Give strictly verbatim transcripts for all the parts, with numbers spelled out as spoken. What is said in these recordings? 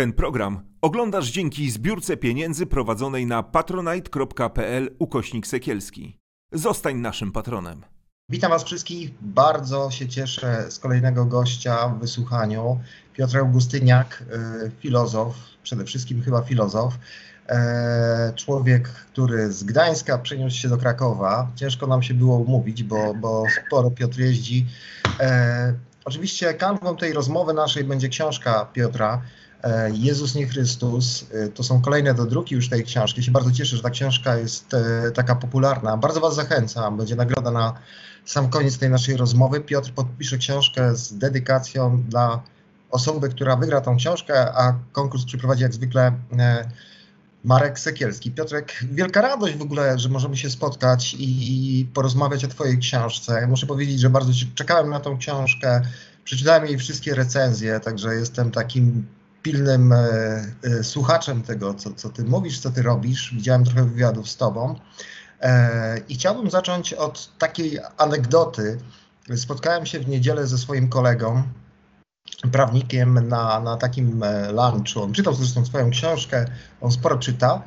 Ten program oglądasz dzięki zbiórce pieniędzy prowadzonej na patronite.pl ukośnik Sekielski. Zostań naszym patronem. Witam Was wszystkich. Bardzo się cieszę z kolejnego gościa w wysłuchaniu. Piotr Augustyniak, filozof, przede wszystkim chyba filozof. Człowiek, który z Gdańska przeniósł się do Krakowa. Ciężko nam się było umówić, bo, bo sporo Piotr jeździ. Oczywiście kanwą tej rozmowy naszej będzie książka Piotra, Jezus nie Chrystus. To są kolejne dodruki już tej książki. Ja się bardzo cieszę, że ta książka jest taka popularna. Bardzo Was zachęcam. Będzie nagroda na sam koniec tej naszej rozmowy. Piotr podpisze książkę z dedykacją dla osoby, która wygra tą książkę, a konkurs przeprowadzi jak zwykle Marek Sekielski. Piotrek, wielka radość w ogóle, że możemy się spotkać i, i porozmawiać o Twojej książce. Muszę powiedzieć, że bardzo czekałem na tą książkę. Przeczytałem jej wszystkie recenzje, także jestem takim pilnym e, e, słuchaczem tego, co, co Ty mówisz, co Ty robisz. Widziałem trochę wywiadów z Tobą. E, I chciałbym zacząć od takiej anegdoty. Spotkałem się w niedzielę ze swoim kolegą, prawnikiem na, na takim lunchu. On czytał zresztą swoją książkę, on sporo czyta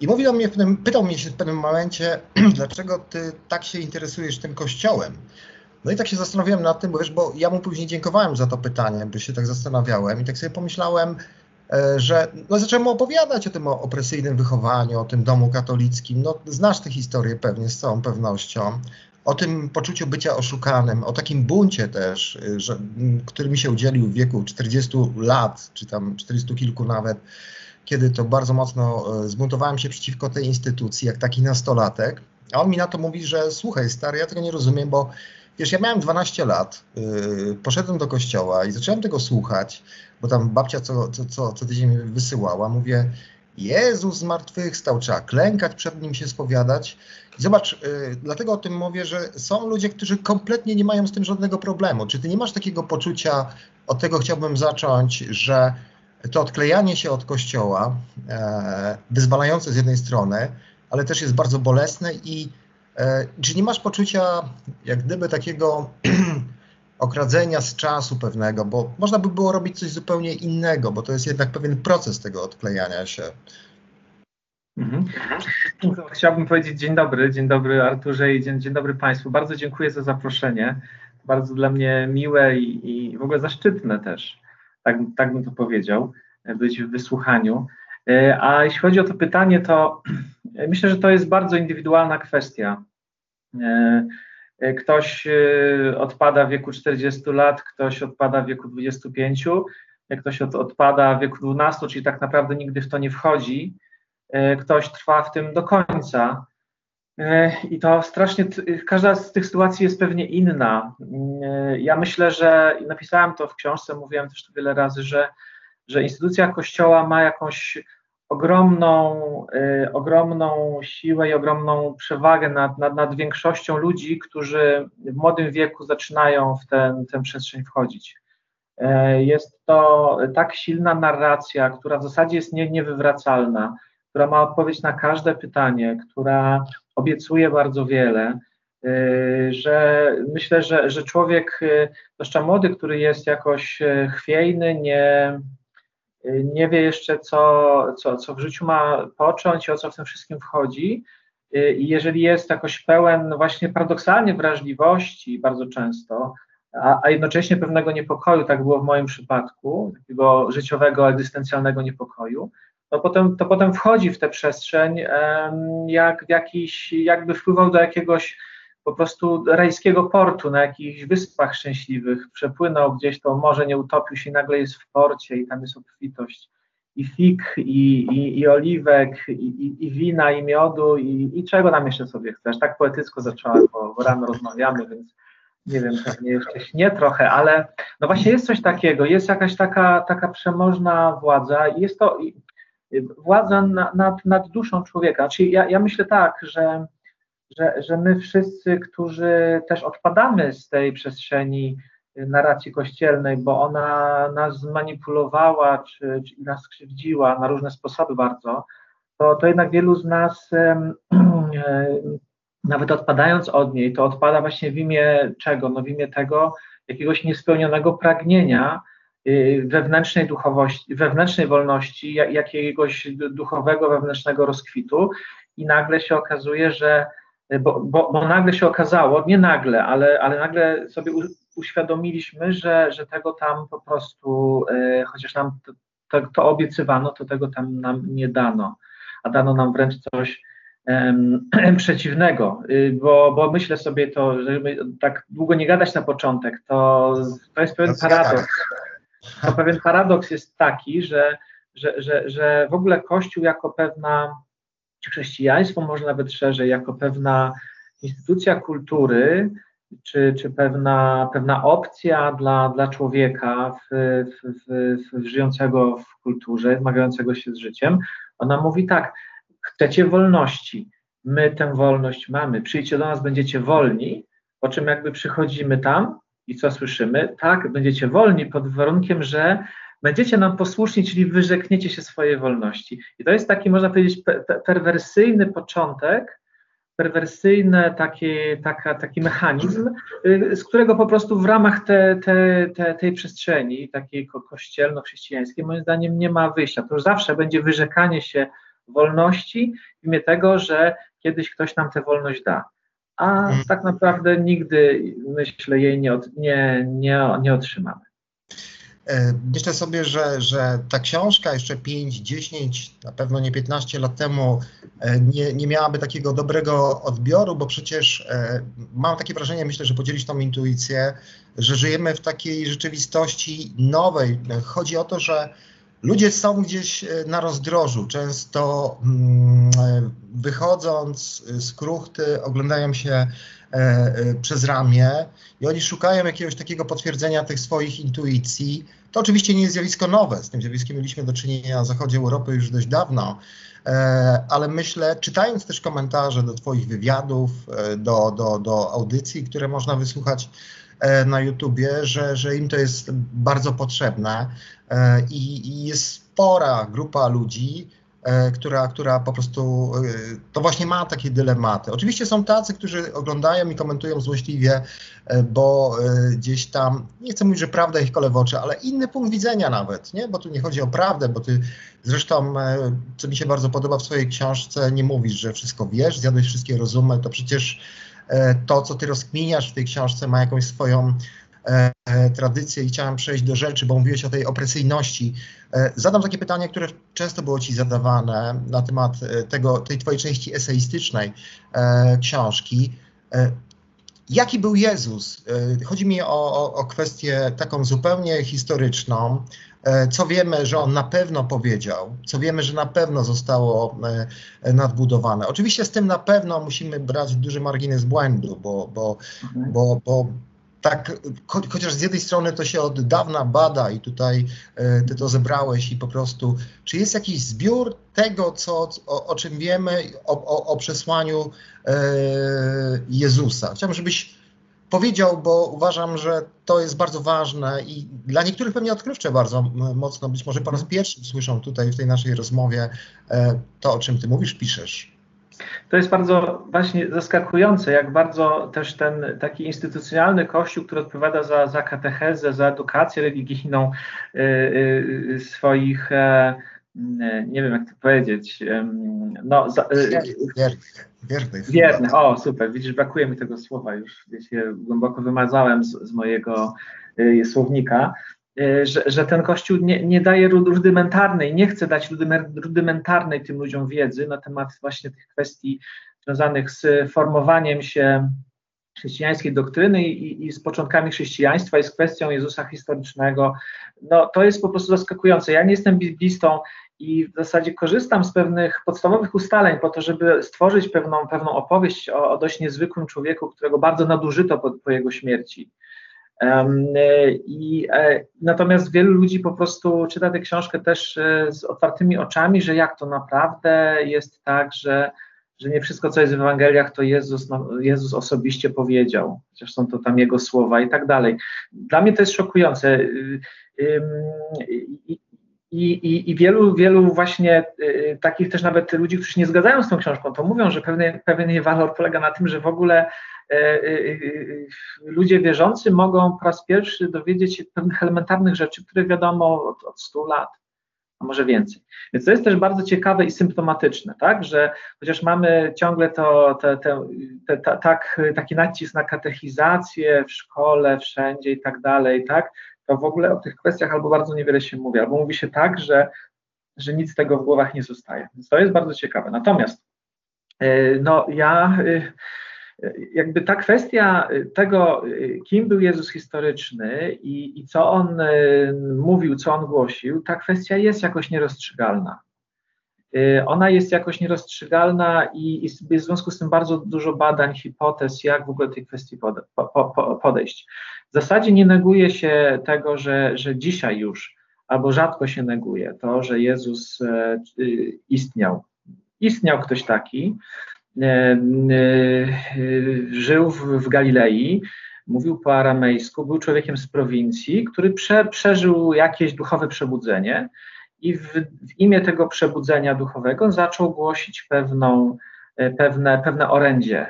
i mówił do mnie, w pewnym, pytał mnie się w pewnym momencie, dlaczego ty tak się interesujesz tym kościołem. No i tak się zastanawiałem nad tym, bo wiesz, bo ja mu później dziękowałem za to pytanie, bo się tak zastanawiałem i tak sobie pomyślałem, że no zacząłem mu opowiadać o tym opresyjnym wychowaniu, o tym domu katolickim. No znasz tę historię pewnie z całą pewnością. O tym poczuciu bycia oszukanym, o takim buncie też, że, który mi się udzielił w wieku czterdziestu lat, czy tam czterdziestu kilku nawet, kiedy to bardzo mocno zbuntowałem się przeciwko tej instytucji, jak taki nastolatek. A on mi na to mówi, że słuchaj stary, ja tego nie rozumiem, bo wiesz, ja miałem dwanaście lat, yy, poszedłem do kościoła i zacząłem tego słuchać, bo tam babcia co, co, co, co tydzień mnie wysyłała, mówię, Jezus zmartwychwstał, trzeba klękać przed Nim, się spowiadać. Zobacz, yy, dlatego o tym mówię, że są ludzie, którzy kompletnie nie mają z tym żadnego problemu. Czy ty nie masz takiego poczucia, od tego chciałbym zacząć, że to odklejanie się od Kościoła, yy, wyzwalające z jednej strony, ale też jest bardzo bolesne i yy, czy nie masz poczucia jak gdyby takiego okradzenia z czasu pewnego, bo można by było robić coś zupełnie innego, bo to jest jednak pewien proces tego odklejania się. Mhm. Chciałbym powiedzieć dzień dobry, dzień dobry Arturze i dzień, dzień dobry Państwu. Bardzo dziękuję za zaproszenie, bardzo dla mnie miłe i, i w ogóle zaszczytne też, tak, tak bym to powiedział, być w wysłuchaniu. A jeśli chodzi o to pytanie, to myślę, że to jest bardzo indywidualna kwestia. Ktoś odpada w wieku czterdziestu lat, ktoś odpada w wieku dwudziestu pięciu, ktoś odpada w wieku dwunastu, czyli tak naprawdę nigdy w to nie wchodzi. Ktoś trwa w tym do końca. I to strasznie, każda z tych sytuacji jest pewnie inna. Ja myślę, że napisałem to w książce, mówiłem też to wiele razy, że, że instytucja Kościoła ma jakąś ogromną, y, ogromną siłę i ogromną przewagę nad, nad, nad większością ludzi, którzy w młodym wieku zaczynają w ten, ten przestrzeń wchodzić. Y, jest to tak silna narracja, która w zasadzie jest nie, niewywracalna, która ma odpowiedź na każde pytanie, która obiecuje bardzo wiele, y, że myślę, że, że człowiek, y, zwłaszcza młody, który jest jakoś chwiejny, nie... nie wie jeszcze, co, co, co w życiu ma począć i o co w tym wszystkim wchodzi. I jeżeli jest jakoś pełen właśnie paradoksalnie wrażliwości bardzo często, a, a jednocześnie pewnego niepokoju, tak było w moim przypadku, takiego życiowego, egzystencjalnego niepokoju, to potem, to potem wchodzi w tę przestrzeń, jak w jakiś, jakby wpływał do jakiegoś po prostu rajskiego portu, na jakichś wyspach szczęśliwych, przepłynął gdzieś to morze, nie utopił się i nagle jest w porcie i tam jest obfitość i fig, i, i, i oliwek, i, i, i wina, i miodu, i, i czego nam jeszcze sobie chcesz. Tak poetycko zaczęłam, bo rano rozmawiamy, więc nie wiem, pewnie jeszcze nie trochę, ale no właśnie jest coś takiego, jest jakaś taka, taka przemożna władza i jest to władza nad, nad, nad duszą człowieka. Znaczy ja, ja myślę tak, że Że, że my wszyscy, którzy też odpadamy z tej przestrzeni narracji kościelnej, bo ona nas zmanipulowała czy, czy nas skrzywdziła na różne sposoby bardzo, to, to jednak wielu z nas, um, nawet odpadając od niej, to odpada właśnie w imię czego? No w imię tego jakiegoś niespełnionego pragnienia, wewnętrznej duchowości, wewnętrznej wolności, jakiegoś duchowego, wewnętrznego rozkwitu i nagle się okazuje, że, bo, bo, bo nagle się okazało, nie nagle, ale, ale nagle sobie uświadomiliśmy, że, że tego tam po prostu, yy, chociaż nam to, to, to obiecywano, to tego tam nam nie dano, a dano nam wręcz coś yy, przeciwnego, yy, bo, bo myślę sobie to, żeby tak długo nie gadać na początek, to, to jest pewien paradoks. To pewien paradoks jest taki, że, że, że, że w ogóle Kościół jako pewna, czy chrześcijaństwo może nawet szerzej, jako pewna instytucja kultury, czy, czy pewna, pewna opcja dla, dla człowieka w, w, w, w żyjącego w kulturze, zmagającego się z życiem, ona mówi tak, chcecie wolności, my tę wolność mamy, przyjdźcie do nas, będziecie wolni, po czym jakby przychodzimy tam, i co słyszymy? Tak, będziecie wolni pod warunkiem, że będziecie nam posłuszni, czyli wyrzekniecie się swojej wolności. I to jest taki, można powiedzieć, perwersyjny początek, perwersyjny taki, taka, taki mechanizm, z którego po prostu w ramach te, te, te, tej przestrzeni, takiej ko- kościelno-chrześcijańskiej, moim zdaniem nie ma wyjścia. To już zawsze będzie wyrzekanie się wolności w imię tego, że kiedyś ktoś nam tę wolność da. A tak naprawdę nigdy, myślę, jej nie, od, nie, nie, nie otrzymamy. Myślę sobie, że, że ta książka jeszcze pięć, dziesięć, na pewno nie piętnaście lat temu nie, nie miałaby takiego dobrego odbioru, bo przecież mam takie wrażenie, myślę, że podzielić tą intuicję, że żyjemy w takiej rzeczywistości nowej. Chodzi o to, że ludzie są gdzieś na rozdrożu, często wychodząc z kruchty oglądają się przez ramię i oni szukają jakiegoś takiego potwierdzenia tych swoich intuicji. To oczywiście nie jest zjawisko nowe, z tym zjawiskiem mieliśmy do czynienia na zachodzie Europy już dość dawno, ale myślę, czytając też komentarze do twoich wywiadów, do, do, do audycji, które można wysłuchać na YouTubie, że, że im to jest bardzo potrzebne i, i jest spora grupa ludzi, która, która po prostu to właśnie ma takie dylematy. Oczywiście są tacy, którzy oglądają i komentują złośliwie, bo gdzieś tam, nie chcę mówić, że prawda ich kole w oczy, ale inny punkt widzenia nawet, nie? Bo tu nie chodzi o prawdę, bo ty zresztą, co mi się bardzo podoba w swojej książce, nie mówisz, że wszystko wiesz, zjadłeś wszystkie rozumy, to przecież to, co ty rozkminiasz w tej książce, ma jakąś swoją e, tradycję i chciałem przejść do rzeczy, bo mówiłeś o tej opresyjności. E, zadam takie pytanie, które często było ci zadawane na temat tego, tej twojej części eseistycznej e, książki. E, jaki był Jezus? E, chodzi mi o, o, o kwestię taką zupełnie historyczną. E, co wiemy, że on na pewno powiedział, co wiemy, że na pewno zostało e, nadbudowane. Oczywiście z tym na pewno musimy brać duży margines błędu, bo, bo, mhm. bo, bo tak, cho, chociaż z jednej strony to się od dawna bada i tutaj e, ty to zebrałeś i po prostu, czy jest jakiś zbiór tego, co, o, o czym wiemy, o, o, o przesłaniu e, Jezusa. Chciałbym, żebyś powiedział, bo uważam, że to jest bardzo ważne i dla niektórych pewnie odkrywcze bardzo mocno, być może po raz pierwszy słyszą tutaj w tej naszej rozmowie to, o czym ty mówisz, piszesz. To jest bardzo właśnie zaskakujące, jak bardzo też ten taki instytucjonalny Kościół, który odpowiada za, za katechezę, za edukację religijną yy, yy, swoich, yy, nie wiem jak to powiedzieć, yy, no... Za, yy, Wiernych. Wiernych, o super, widzisz, brakuje mi tego słowa już, wiecie, głęboko wymazałem z, z mojego y, słownika, y, że, że ten Kościół nie, nie daje rudymentarnej, nie chce dać rudymentarnej tym ludziom wiedzy na temat właśnie tych kwestii związanych z formowaniem się chrześcijańskiej doktryny i, i z początkami chrześcijaństwa i z kwestią Jezusa historycznego. No to jest po prostu zaskakujące. Ja nie jestem biblistą, i w zasadzie korzystam z pewnych podstawowych ustaleń po to, żeby stworzyć pewną, pewną opowieść o, o dość niezwykłym człowieku, którego bardzo nadużyto po, po jego śmierci. Um, i, e, natomiast wielu ludzi po prostu czyta tę książkę też e, z otwartymi oczami, że jak to naprawdę jest tak, że, że nie wszystko, co jest w Ewangeliach, to Jezus, no, Jezus osobiście powiedział, chociaż są to tam jego słowa i tak dalej. Dla mnie to jest szokujące. Y, y, y, I, i, I wielu, wielu właśnie y, takich też nawet ludzi, którzy się nie zgadzają z tą książką, to mówią, że pewien, pewien jej walor polega na tym, że w ogóle y, y, y, ludzie wierzący mogą po raz pierwszy dowiedzieć się pewnych elementarnych rzeczy, które wiadomo od, od stu lat, a może więcej. Więc to jest też bardzo ciekawe i symptomatyczne, tak, że chociaż mamy ciągle to, te, te, te, ta, tak, taki nacisk na katechizację w szkole, wszędzie i tak dalej, tak, to w ogóle o tych kwestiach albo bardzo niewiele się mówi, albo mówi się tak, że, że nic z tego w głowach nie zostaje. Więc to jest bardzo ciekawe. Natomiast no ja, jakby ta kwestia tego, kim był Jezus historyczny i, i co On mówił, co On głosił, ta kwestia jest jakoś nierozstrzygalna. Ona jest jakoś nierozstrzygalna i, i w związku z tym bardzo dużo badań, hipotez, jak w ogóle tej kwestii pode, po, po, podejść. W zasadzie nie neguje się tego, że, że dzisiaj już, albo rzadko się neguje to, że Jezus e, istniał. Istniał ktoś taki, e, e, żył w, w Galilei, mówił po aramejsku, był człowiekiem z prowincji, który prze, przeżył jakieś duchowe przebudzenie. I w, w imię tego przebudzenia duchowego zaczął głosić pewną, pewne, pewne orędzie,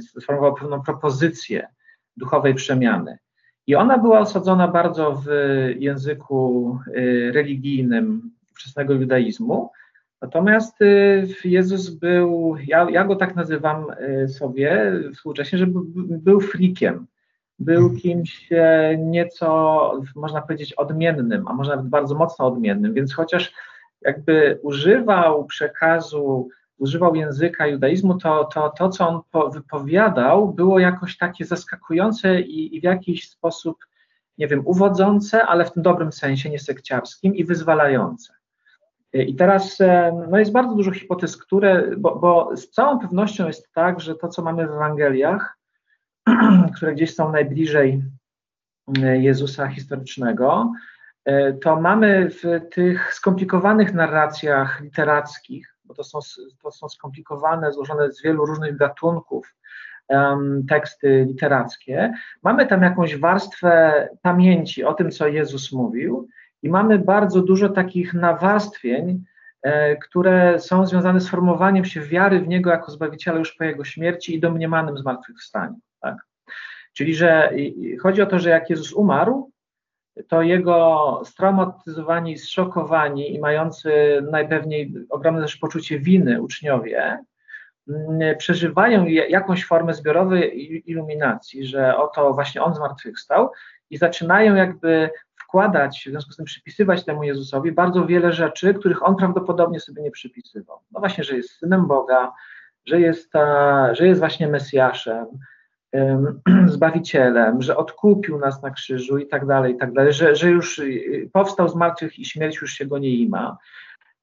sformułował pewną propozycję duchowej przemiany. I ona była osadzona bardzo w języku religijnym wczesnego judaizmu, natomiast Jezus był, ja, ja go tak nazywam sobie współcześnie, że był, był frikiem. Był kimś nieco, można powiedzieć, odmiennym, a może nawet bardzo mocno odmiennym, więc chociaż jakby używał przekazu, używał języka judaizmu, to to, to co on po, wypowiadał, było jakoś takie zaskakujące i, i w jakiś sposób, nie wiem, uwodzące, ale w tym dobrym sensie, nie sekciarskim, i wyzwalające. I teraz no jest bardzo dużo hipotez, które, bo, bo z całą pewnością jest tak, że to, co mamy w Ewangeliach, które gdzieś są najbliżej Jezusa historycznego, to mamy w tych skomplikowanych narracjach literackich, bo to są, to są skomplikowane, złożone z wielu różnych gatunków um, teksty literackie, mamy tam jakąś warstwę pamięci o tym, co Jezus mówił, i mamy bardzo dużo takich nawarstwień, które są związane z formowaniem się wiary w Niego jako Zbawiciela już po Jego śmierci i domniemanym zmartwychwstaniu. Tak? Czyli, że chodzi o to, że jak Jezus umarł, to Jego straumatyzowani, zszokowani i mający najpewniej ogromne też poczucie winy uczniowie przeżywają jakąś formę zbiorowej iluminacji, że oto właśnie On zmartwychwstał, i zaczynają jakby wkładać, w związku z tym przypisywać temu Jezusowi bardzo wiele rzeczy, których On prawdopodobnie sobie nie przypisywał. No właśnie, że jest Synem Boga, że jest, ta, że jest właśnie Mesjaszem, Zbawicielem, że odkupił nas na krzyżu i tak dalej, i tak dalej, że, że już powstał z martwych i śmierć już się go nie ima,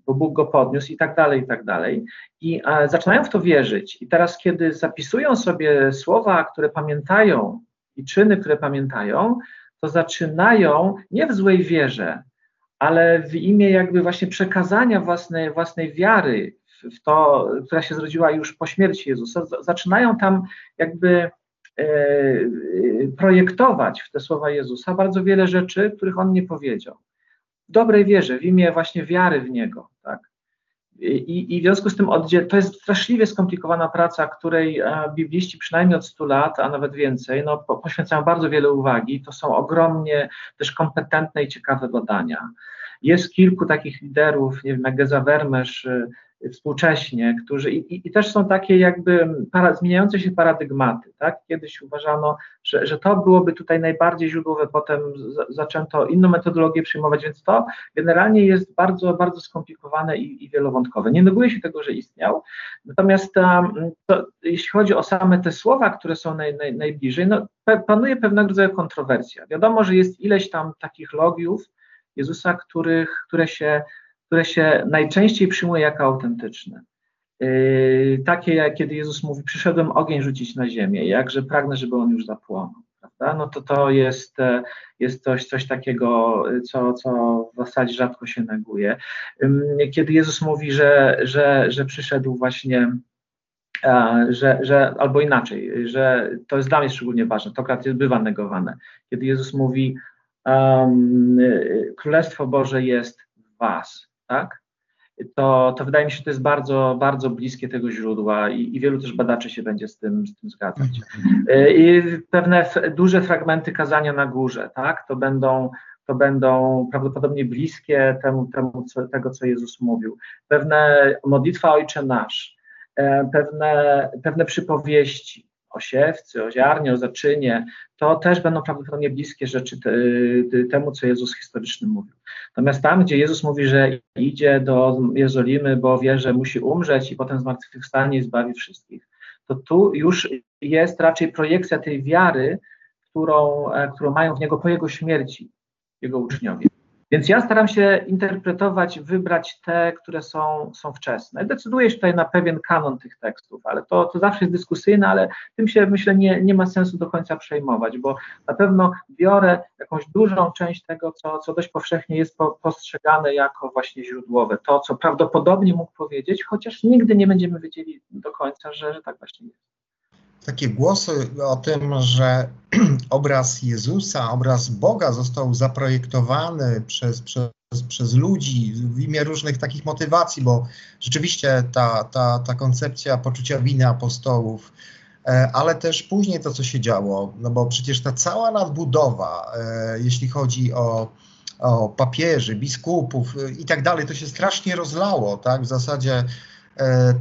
bo Bóg go podniósł i tak dalej, i tak dalej. I a, zaczynają w to wierzyć. I teraz, kiedy zapisują sobie słowa, które pamiętają, i czyny, które pamiętają, to zaczynają nie w złej wierze, ale w imię jakby właśnie przekazania własnej, własnej wiary w to, która się zrodziła już po śmierci Jezusa, zaczynają tam jakby e, projektować w te słowa Jezusa bardzo wiele rzeczy, których On nie powiedział. W dobrej wierze, w imię właśnie wiary w Niego, tak? I, i w związku z tym oddziel, to jest straszliwie skomplikowana praca, której bibliści przynajmniej od stu lat, a nawet więcej, no, po, poświęcają bardzo wiele uwagi. To są ogromnie też kompetentne i ciekawe badania. Jest kilku takich liderów, nie wiem, jak Geza Vermes, współcześnie, którzy i, i, i też są takie jakby para, zmieniające się paradygmaty, tak? Kiedyś uważano, że, że to byłoby tutaj najbardziej źródłowe, potem z, zaczęto inną metodologię przyjmować, więc to generalnie jest bardzo, bardzo skomplikowane i, i wielowątkowe. Nie neguje się tego, że istniał, natomiast um, to, jeśli chodzi o same te słowa, które są naj, naj, najbliżej, no, pe, panuje pewnego rodzaju kontrowersja. Wiadomo, że jest ileś tam takich logiów Jezusa, których, które się które się najczęściej przyjmuje jako autentyczne. Yy, takie jak kiedy Jezus mówi, przyszedłem ogień rzucić na ziemię, jakże pragnę, żeby on już zapłonął. Prawda? No to to jest, jest coś, coś takiego, co, co w zasadzie rzadko się neguje. Yy, kiedy Jezus mówi, że, że, że przyszedł właśnie, a, że, że, albo inaczej, że to jest dla mnie szczególnie ważne, to akurat bywa negowane. Kiedy Jezus mówi, um, Królestwo Boże jest was, tak? To, to wydaje mi się, że to jest bardzo, bardzo bliskie tego źródła i, i wielu też badaczy się będzie z tym, z tym zgadzać. I pewne f, duże fragmenty kazania na górze, tak? To będą, to będą prawdopodobnie bliskie temu, temu co, tego, co Jezus mówił. Pewne modlitwa Ojcze Nasz, e, pewne, pewne przypowieści o siewcy, o ziarnie, o zaczynie, to też będą prawdopodobnie bliskie rzeczy te, temu, co Jezus historyczny mówił. Natomiast tam, gdzie Jezus mówi, że idzie do Jerozolimy, bo wie, że musi umrzeć i potem zmartwychwstanie i zbawi wszystkich, to tu już jest raczej projekcja tej wiary, którą, którą mają w Niego po Jego śmierci, Jego uczniowie. Więc ja staram się interpretować, wybrać te, które są, są wczesne. Decyduję się tutaj na pewien kanon tych tekstów, ale to, to zawsze jest dyskusyjne, ale tym się, myślę, nie, nie ma sensu do końca przejmować, bo na pewno biorę jakąś dużą część tego, co, co dość powszechnie jest po, postrzegane jako właśnie źródłowe. To, co prawdopodobnie mógł powiedzieć, chociaż nigdy nie będziemy wiedzieli do końca, że, że tak właśnie jest. Takie głosy o tym, że obraz Jezusa, obraz Boga został zaprojektowany przez, przez, przez ludzi w imię różnych takich motywacji, bo rzeczywiście ta, ta, ta koncepcja poczucia winy apostołów, ale też później to, co się działo, no bo przecież ta cała nadbudowa, jeśli chodzi o, o papieży, biskupów i tak dalej, to się strasznie rozlało, tak, w zasadzie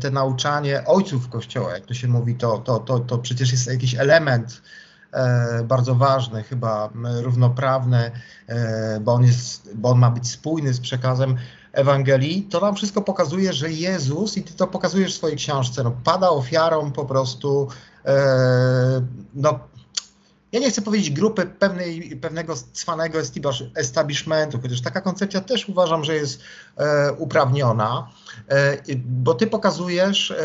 te nauczanie ojców Kościoła, jak to się mówi, to, to, to, to przecież jest jakiś element e, bardzo ważny, chyba równoprawny, e, bo, on jest, bo on ma być spójny z przekazem Ewangelii. To nam wszystko pokazuje, że Jezus, i ty to pokazujesz w swojej książce, no, pada ofiarą po prostu, e, no, ja nie chcę powiedzieć grupy pewnej, pewnego cwanego establishmentu, chociaż taka koncepcja też uważam, że jest e, uprawniona, e, bo ty pokazujesz, e,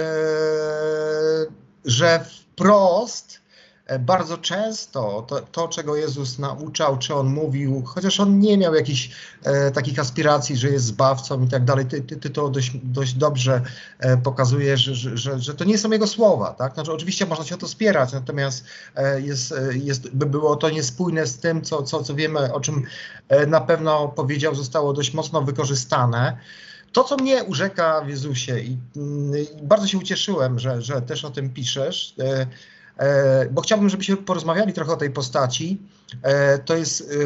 że wprost e, bardzo często to, to, czego Jezus nauczał, czy on mówił, chociaż on nie miał jakichś e, takich aspiracji, że jest zbawcą i tak dalej, ty, ty, ty to dość, dość dobrze e, pokazujesz, że, że, że to nie są jego słowa, tak? Znaczy, oczywiście można się o to spierać, natomiast e, jest, jest, by było to niespójne z tym, co, co, co wiemy, o czym e, na pewno powiedział, zostało dość mocno wykorzystane. To, co mnie urzeka w Jezusie i, i bardzo się ucieszyłem, że, że też o tym piszesz, e, E, bo chciałbym, żebyśmy porozmawiali trochę o tej postaci, e, to jest e,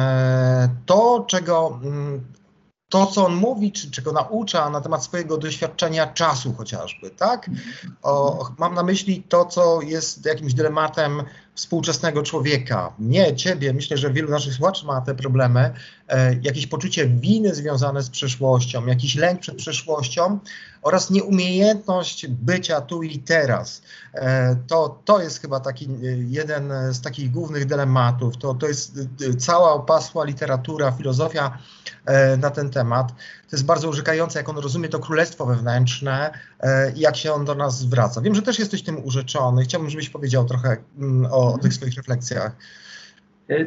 e, to, czego, m, to, co on mówi, czy czego naucza na temat swojego doświadczenia czasu chociażby, tak? O, mam na myśli to, co jest jakimś dylematem współczesnego człowieka. Nie ciebie, myślę, że wielu naszych słuchaczy ma te problemy, e, jakieś poczucie winy związane z przeszłością, jakiś lęk przed przeszłością oraz nieumiejętność bycia tu i teraz. E, to, to jest chyba taki jeden z takich głównych dylematów. To, to jest cała opasła literatura, filozofia e, na ten temat. To jest bardzo urzekające, jak on rozumie to królestwo wewnętrzne e, i jak się on do nas zwraca. Wiem, że też jesteś tym urzeczony. Chciałbym, żebyś powiedział trochę mm, o o tych swoich refleksjach.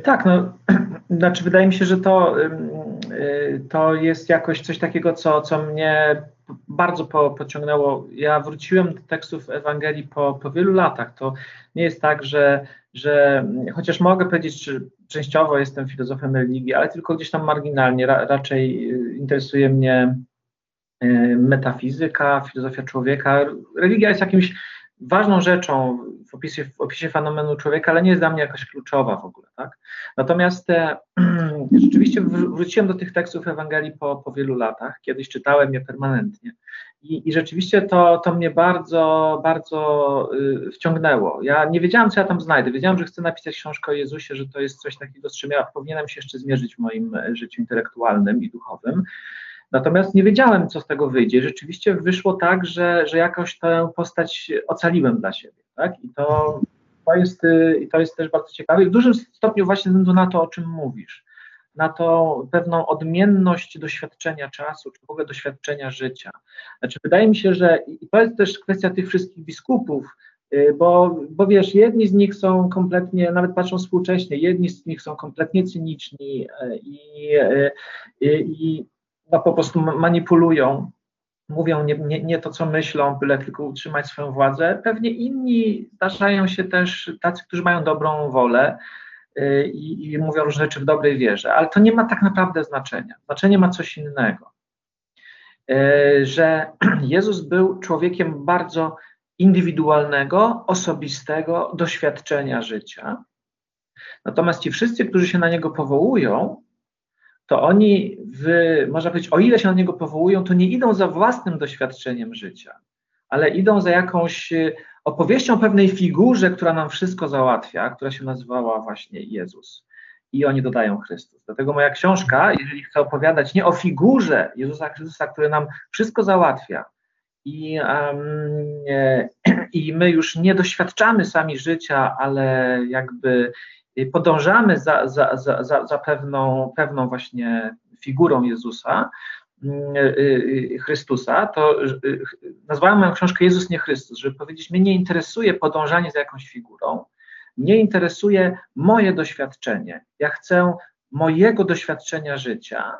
Tak, no, znaczy wydaje mi się, że to, to jest jakoś coś takiego, co, co mnie bardzo po, pociągnęło. Ja wróciłem do tekstów Ewangelii po, po wielu latach. To nie jest tak, że, że chociaż mogę powiedzieć, że częściowo jestem filozofem religii, ale tylko gdzieś tam marginalnie. Ra, raczej interesuje mnie metafizyka, filozofia człowieka. Religia jest jakimś ważną rzeczą w opisie, w opisie fenomenu człowieka, ale nie jest dla mnie jakaś kluczowa w ogóle, tak? Natomiast e, rzeczywiście wróciłem do tych tekstów Ewangelii po, po wielu latach, kiedyś czytałem je permanentnie i, i rzeczywiście to, to mnie bardzo, bardzo y, wciągnęło. Ja nie wiedziałem, co ja tam znajdę, wiedziałem, że chcę napisać książkę o Jezusie, że to jest coś takiego, z czym ja powinienem się jeszcze zmierzyć w moim życiu intelektualnym i duchowym. Natomiast nie wiedziałem, co z tego wyjdzie. Rzeczywiście wyszło tak, że, że jakoś tę postać ocaliłem dla siebie, tak? I to, to jest, i to jest też bardzo ciekawe. I w dużym stopniu właśnie ze względu na to, o czym mówisz, na tą pewną odmienność doświadczenia czasu, czy w ogóle doświadczenia życia. Znaczy, wydaje mi się, że i to jest też kwestia tych wszystkich biskupów, Bo, bo wiesz, jedni z nich są kompletnie, nawet patrzą współcześnie, jedni z nich są kompletnie cyniczni i, i, i po prostu manipulują, mówią nie, nie, nie to, co myślą, byle tylko utrzymać swoją władzę. Pewnie inni zdarzają się też tacy, którzy mają dobrą wolę, i, i mówią różne rzeczy w dobrej wierze, ale to nie ma tak naprawdę znaczenia. Znaczenie ma coś innego. Że Jezus był człowiekiem bardzo indywidualnego, osobistego doświadczenia życia. Natomiast ci wszyscy, którzy się na Niego powołują, to oni, w, można powiedzieć, o ile się na Niego powołują, to nie idą za własnym doświadczeniem życia, ale idą za jakąś opowieścią o pewnej figurze, która nam wszystko załatwia, która się nazywała właśnie Jezus. I oni dodają Chrystus. Dlatego moja książka, jeżeli chcę opowiadać nie o figurze Jezusa Chrystusa, który nam wszystko załatwia i, um, i my już nie doświadczamy sami życia, ale jakby podążamy za, za, za, za, za pewną, pewną właśnie figurą Jezusa, Chrystusa, to nazwałem moją książkę Jezus nie Chrystus, żeby powiedzieć, mnie nie interesuje podążanie za jakąś figurą, mnie interesuje moje doświadczenie. Ja chcę mojego doświadczenia życia,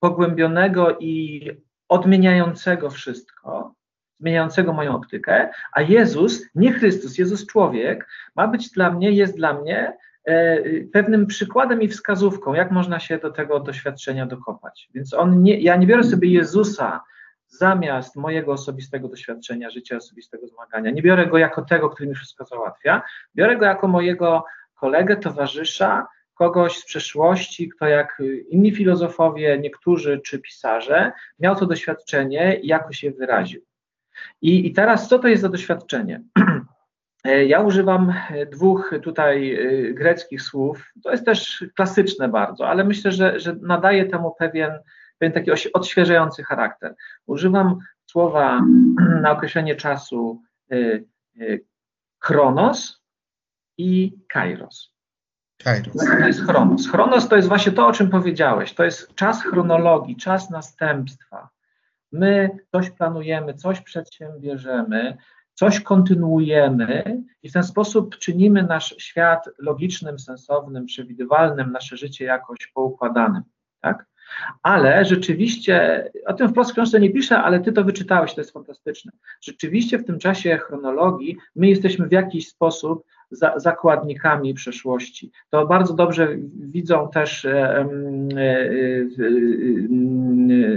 pogłębionego i odmieniającego wszystko, zmieniającego moją optykę, a Jezus, nie Chrystus, Jezus człowiek, ma być dla mnie, jest dla mnie e, pewnym przykładem i wskazówką, jak można się do tego doświadczenia dokopać. Więc on nie, ja nie biorę sobie Jezusa zamiast mojego osobistego doświadczenia, życia, osobistego zmagania. Nie biorę go jako tego, który mi wszystko załatwia. Biorę go jako mojego kolegę, towarzysza, kogoś z przeszłości, kto jak inni filozofowie, niektórzy czy pisarze, miał to doświadczenie i jakoś je wyraził. I, i teraz co to jest za doświadczenie? Ja używam dwóch tutaj greckich słów. To jest też klasyczne bardzo, ale myślę, że, że nadaje temu pewien pewien taki odświeżający charakter. Używam słowa na określenie czasu y, y, Chronos i Kairos. Kairos. To jest Chronos. Chronos to jest właśnie to, o czym powiedziałeś. To jest czas chronologii, czas następstwa. My coś planujemy, coś przedsiębierzemy, coś kontynuujemy i w ten sposób czynimy nasz świat logicznym, sensownym, przewidywalnym, nasze życie jakoś poukładanym. Tak? Ale rzeczywiście, o tym wprost w książce nie piszę, ale ty to wyczytałeś, to jest fantastyczne. Rzeczywiście w tym czasie chronologii my jesteśmy w jakiś sposób za, zakładnikami przeszłości. To bardzo dobrze widzą też e, e, e,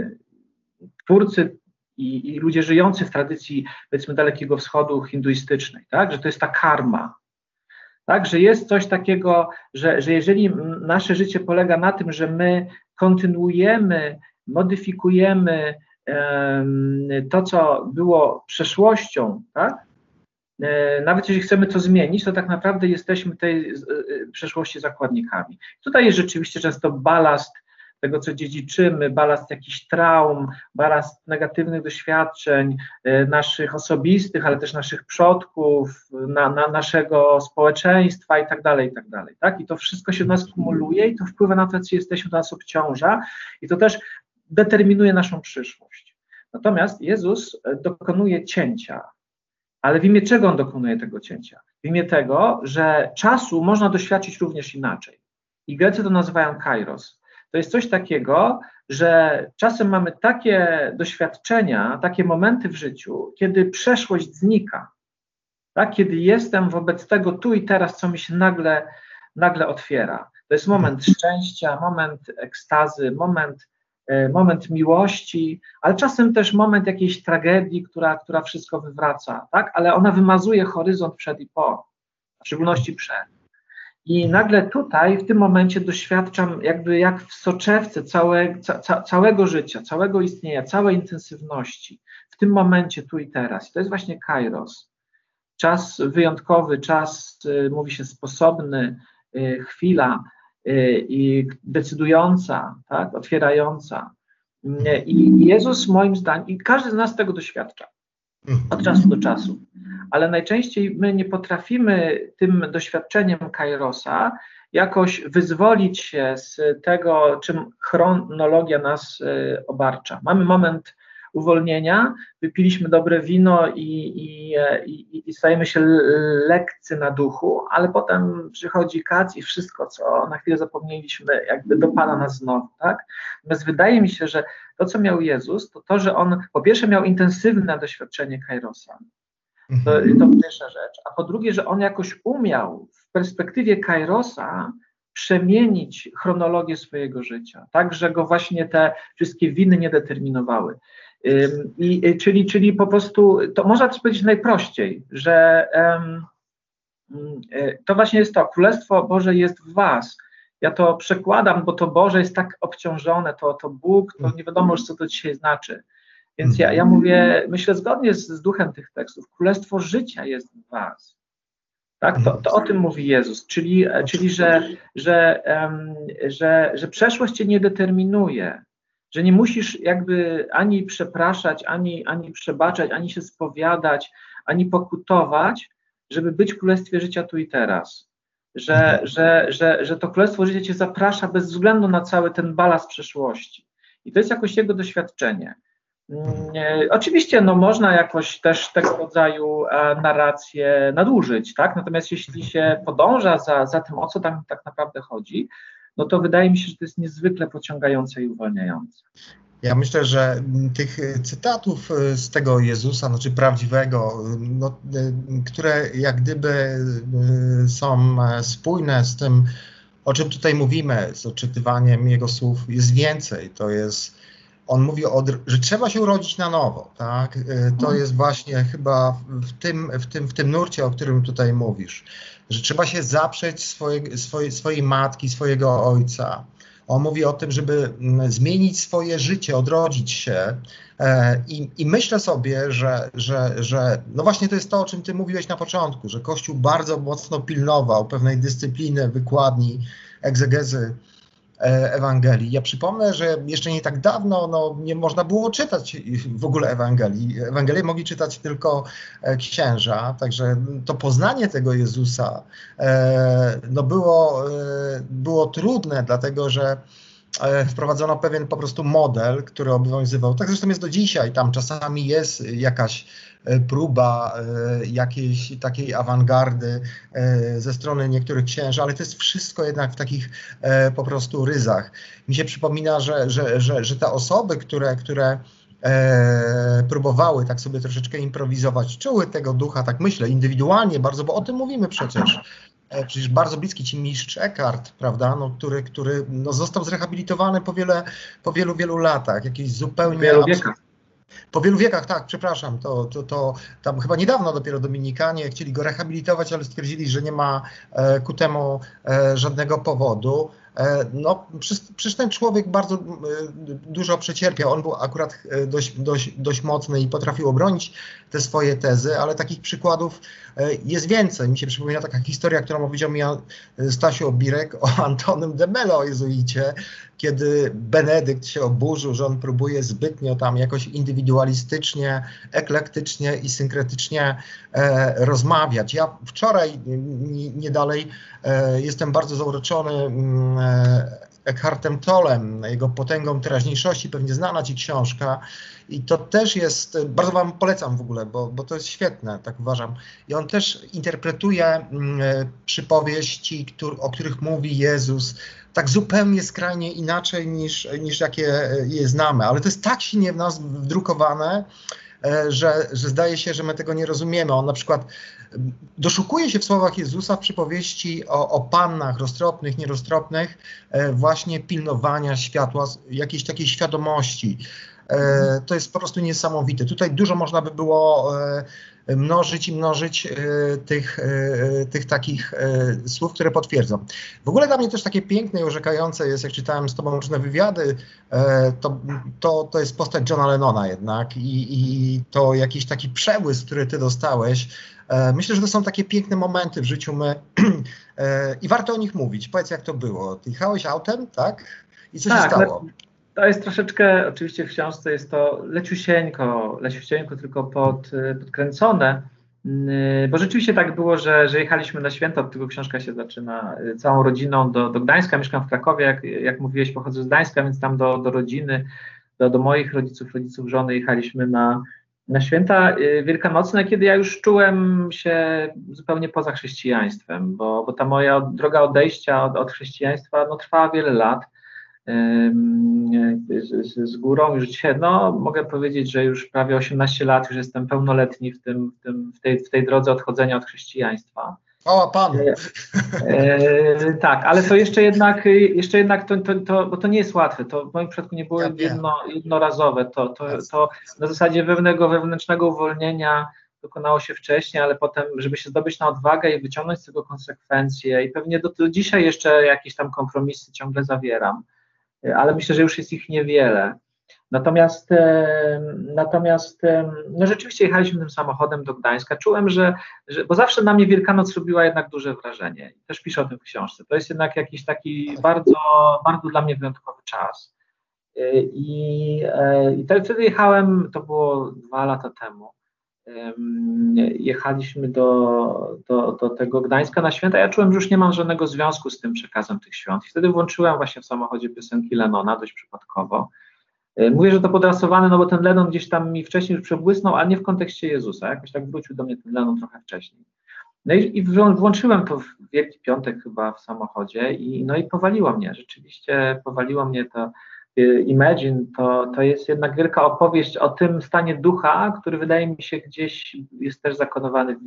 e, twórcy i, i ludzie żyjący w tradycji, powiedzmy, Dalekiego Wschodu hinduistycznej, tak? Że to jest ta karma. Tak, że jest coś takiego, że, że jeżeli nasze życie polega na tym, że my kontynuujemy, modyfikujemy um, to, co było przeszłością, tak? E, nawet jeśli chcemy to zmienić, to tak naprawdę jesteśmy tej e, przeszłości zakładnikami. Tutaj jest rzeczywiście często balast tego, co dziedziczymy, balast jakichś traum, balast negatywnych doświadczeń y, naszych osobistych, ale też naszych przodków, na, na naszego społeczeństwa i tak dalej, i tak dalej, tak? I to wszystko się do nas kumuluje i to wpływa na to, co jesteśmy, do nas obciąża i to też determinuje naszą przyszłość. Natomiast Jezus dokonuje cięcia, ale w imię czego On dokonuje tego cięcia? W imię tego, że czasu można doświadczyć również inaczej. I Grecy to nazywają kairos. To jest coś takiego, że czasem mamy takie doświadczenia, takie momenty w życiu, kiedy przeszłość znika, tak? Kiedy jestem wobec tego tu i teraz, co mi się nagle, nagle otwiera. To jest moment szczęścia, moment ekstazy, moment, y, moment miłości, ale czasem też moment jakiejś tragedii, która, która wszystko wywraca, tak? Ale ona wymazuje horyzont przed i po, w szczególności przed. I nagle tutaj, w tym momencie doświadczam jakby jak w soczewce całe, ca, całego życia, całego istnienia, całej intensywności. W tym momencie, tu i teraz. I to jest właśnie kairos. Czas wyjątkowy, czas, y, mówi się, sposobny, y, chwila y, i decydująca, tak? Otwierająca. Y, I Jezus moim zdaniem, i każdy z nas tego doświadcza. Od czasu do czasu, ale najczęściej my nie potrafimy tym doświadczeniem kairosa jakoś wyzwolić się z tego, czym chronologia nas y, obarcza. Mamy moment uwolnienia, wypiliśmy dobre wino i, i, i, i stajemy się lekcy na duchu, ale potem przychodzi kac i wszystko, co na chwilę zapomnieliśmy, jakby dopada nas znowu, tak? Natomiast wydaje mi się, że to, co miał Jezus, to to, że On po pierwsze miał intensywne doświadczenie kairosa, to, to pierwsza rzecz, a po drugie, że On jakoś umiał w perspektywie kairosa przemienić chronologię swojego życia, tak, że go właśnie te wszystkie winy nie determinowały. I, czyli, czyli po prostu, to można też powiedzieć najprościej, że um, to właśnie jest to, Królestwo Boże jest w was. Ja to przekładam, bo to Boże jest tak obciążone, to, to Bóg, to nie wiadomo już, co to dzisiaj znaczy. Więc ja, ja mówię, myślę zgodnie z, z duchem tych tekstów, Królestwo Życia jest w was. Tak? To, to o tym mówi Jezus, czyli, czyli że, że, um, że, że przeszłość cię nie determinuje, że nie musisz jakby ani przepraszać, ani, ani przebaczać, ani się spowiadać, ani pokutować, żeby być w Królestwie Życia tu i teraz. Że, że, że, że to Królestwo Życia cię zaprasza bez względu na cały ten balast przeszłości. I to jest jakoś jego doświadczenie. Nie, oczywiście no, można jakoś też tego rodzaju e, narrację nadużyć, tak? Natomiast jeśli się podąża za, za tym, o co tam tak naprawdę chodzi, no to wydaje mi się, że to jest niezwykle pociągające i uwalniające. Ja myślę, że tych cytatów z tego Jezusa, znaczy prawdziwego, no, które jak gdyby są spójne z tym, o czym tutaj mówimy, z odczytywaniem jego słów, jest więcej. To jest, on mówi, o, że trzeba się urodzić na nowo, tak? To jest właśnie chyba w tym, w tym, w tym nurcie, o którym tutaj mówisz, że trzeba się zaprzeć swoje, swoje, swojej matki, swojego ojca. On mówi o tym, żeby zmienić swoje życie, odrodzić się i, i myślę sobie, że, że, że no właśnie to jest to, o czym ty mówiłeś na początku, że Kościół bardzo mocno pilnował pewnej dyscypliny, wykładni, egzegezy Ewangelii. Ja przypomnę, że jeszcze nie tak dawno no, nie można było czytać w ogóle Ewangelii. Ewangelię mogli czytać tylko księża, także to poznanie tego Jezusa e, no, było, e, było trudne, dlatego że e, wprowadzono pewien po prostu model, który obowiązywał. Tak zresztą jest do dzisiaj, tam czasami jest jakaś próba y, jakiejś takiej awangardy y, ze strony niektórych księży, ale to jest wszystko jednak w takich y, po prostu ryzach. Mi się przypomina, że, że, że, że te osoby, które, które e, próbowały tak sobie troszeczkę improwizować, czuły tego ducha, tak myślę, indywidualnie bardzo, bo o tym mówimy przecież. Przecież bardzo bliski ci mistrz Eckhart, prawda, no, który, który no, został zrehabilitowany po, wiele, po wielu, wielu latach, jakiś zupełnie... Wielu wiekach. Po wielu wiekach, tak, przepraszam, to, to, to tam chyba niedawno dopiero Dominikanie chcieli go rehabilitować, ale stwierdzili, że nie ma e, ku temu e, żadnego powodu. E, no, przecież ten człowiek bardzo e, dużo przecierpiał. On był akurat e, dość, dość, dość mocny i potrafił obronić te swoje tezy, ale takich przykładów e, jest więcej. Mi się przypomina taka historia, którą powiedział mi An- Stasio Obirek o Antonym de Mello, o jezuicie, kiedy Benedykt się oburzył, że on próbuje zbytnio tam jakoś indywidualistycznie, eklektycznie i synkretycznie e, rozmawiać. Ja wczoraj, n- nie dalej, e, jestem bardzo zauroczony m, Eckhartem Tollem, jego Potęgą teraźniejszości, pewnie znana ci książka i to też jest, bardzo wam polecam w ogóle, bo, bo to jest świetne, tak uważam. I on też interpretuje m, przypowieści, który, o których mówi Jezus, tak zupełnie skrajnie inaczej niż, niż jakie je znamy, ale to jest tak silnie w nas wdrukowane, że, że zdaje się, że my tego nie rozumiemy. On na przykład doszukuje się w słowach Jezusa w przypowieści o, o pannach roztropnych, nieroztropnych, właśnie pilnowania światła, jakiejś takiej świadomości. To jest po prostu niesamowite. Tutaj dużo można by było mnożyć i mnożyć tych, tych takich słów, które potwierdzą. W ogóle dla mnie też takie piękne i urzekające jest, jak czytałem z tobą różne wywiady, to, to, to jest postać Johna Lennona jednak i, i to jakiś taki przełysk, który ty dostałeś. Myślę, że to są takie piękne momenty w życiu my i warto o nich mówić. Powiedz, jak to było. Ty jechałeś autem, tak? I co tak, się stało? Ale... To jest troszeczkę, oczywiście w książce jest to leciusieńko, leciusieńko tylko pod, podkręcone, bo rzeczywiście tak było, że, że jechaliśmy na święta, od tego książka się zaczyna, całą rodziną do, do Gdańska, mieszkam w Krakowie, jak, jak mówiłeś, pochodzę z Gdańska, więc tam do, do rodziny, do, do moich rodziców, rodziców żony jechaliśmy na, na święta wielkanocne, kiedy ja już czułem się zupełnie poza chrześcijaństwem, bo, bo ta moja droga odejścia od, od chrześcijaństwa no, trwała wiele lat. Z, z górą już dzisiaj, no mogę powiedzieć, że już prawie osiemnaście lat już jestem pełnoletni w, tym, w, tym, w, tej, w tej drodze odchodzenia od chrześcijaństwa. Chwała Panu. E, tak, ale to jeszcze jednak, jeszcze jednak to, to, to, bo to nie jest łatwe, to w moim przypadku nie było ja jedno, jednorazowe, to, to, to na zasadzie pewnego wewnętrznego uwolnienia dokonało się wcześniej, ale potem, żeby się zdobyć na odwagę i wyciągnąć z tego konsekwencje i pewnie do, do dzisiaj jeszcze jakieś tam kompromisy ciągle zawieram, ale myślę, że już jest ich niewiele. Natomiast, natomiast no rzeczywiście jechaliśmy tym samochodem do Gdańska, czułem, że, że, bo zawsze na mnie Wielkanoc robiła jednak duże wrażenie, też piszę o tym w książce, to jest jednak jakiś taki bardzo, bardzo dla mnie wyjątkowy czas i, i wtedy jechałem, to było dwa lata temu, jechaliśmy do, do, do tego Gdańska na święta, ja czułem, że już nie mam żadnego związku z tym przekazem tych świąt i wtedy włączyłem właśnie w samochodzie piosenki Lennona, dość przypadkowo. Mówię, że to podrasowane, no bo ten Lennon gdzieś tam mi wcześniej już przebłysnął, ale nie w kontekście Jezusa, jakoś tak wrócił do mnie ten Lennon trochę wcześniej. No i, i włączyłem to w Wielki Piątek chyba w samochodzie i no i powaliło mnie, rzeczywiście powaliło mnie to Imagine, to, to jest jednak wielka opowieść o tym stanie ducha, który wydaje mi się gdzieś jest też zakonowany w,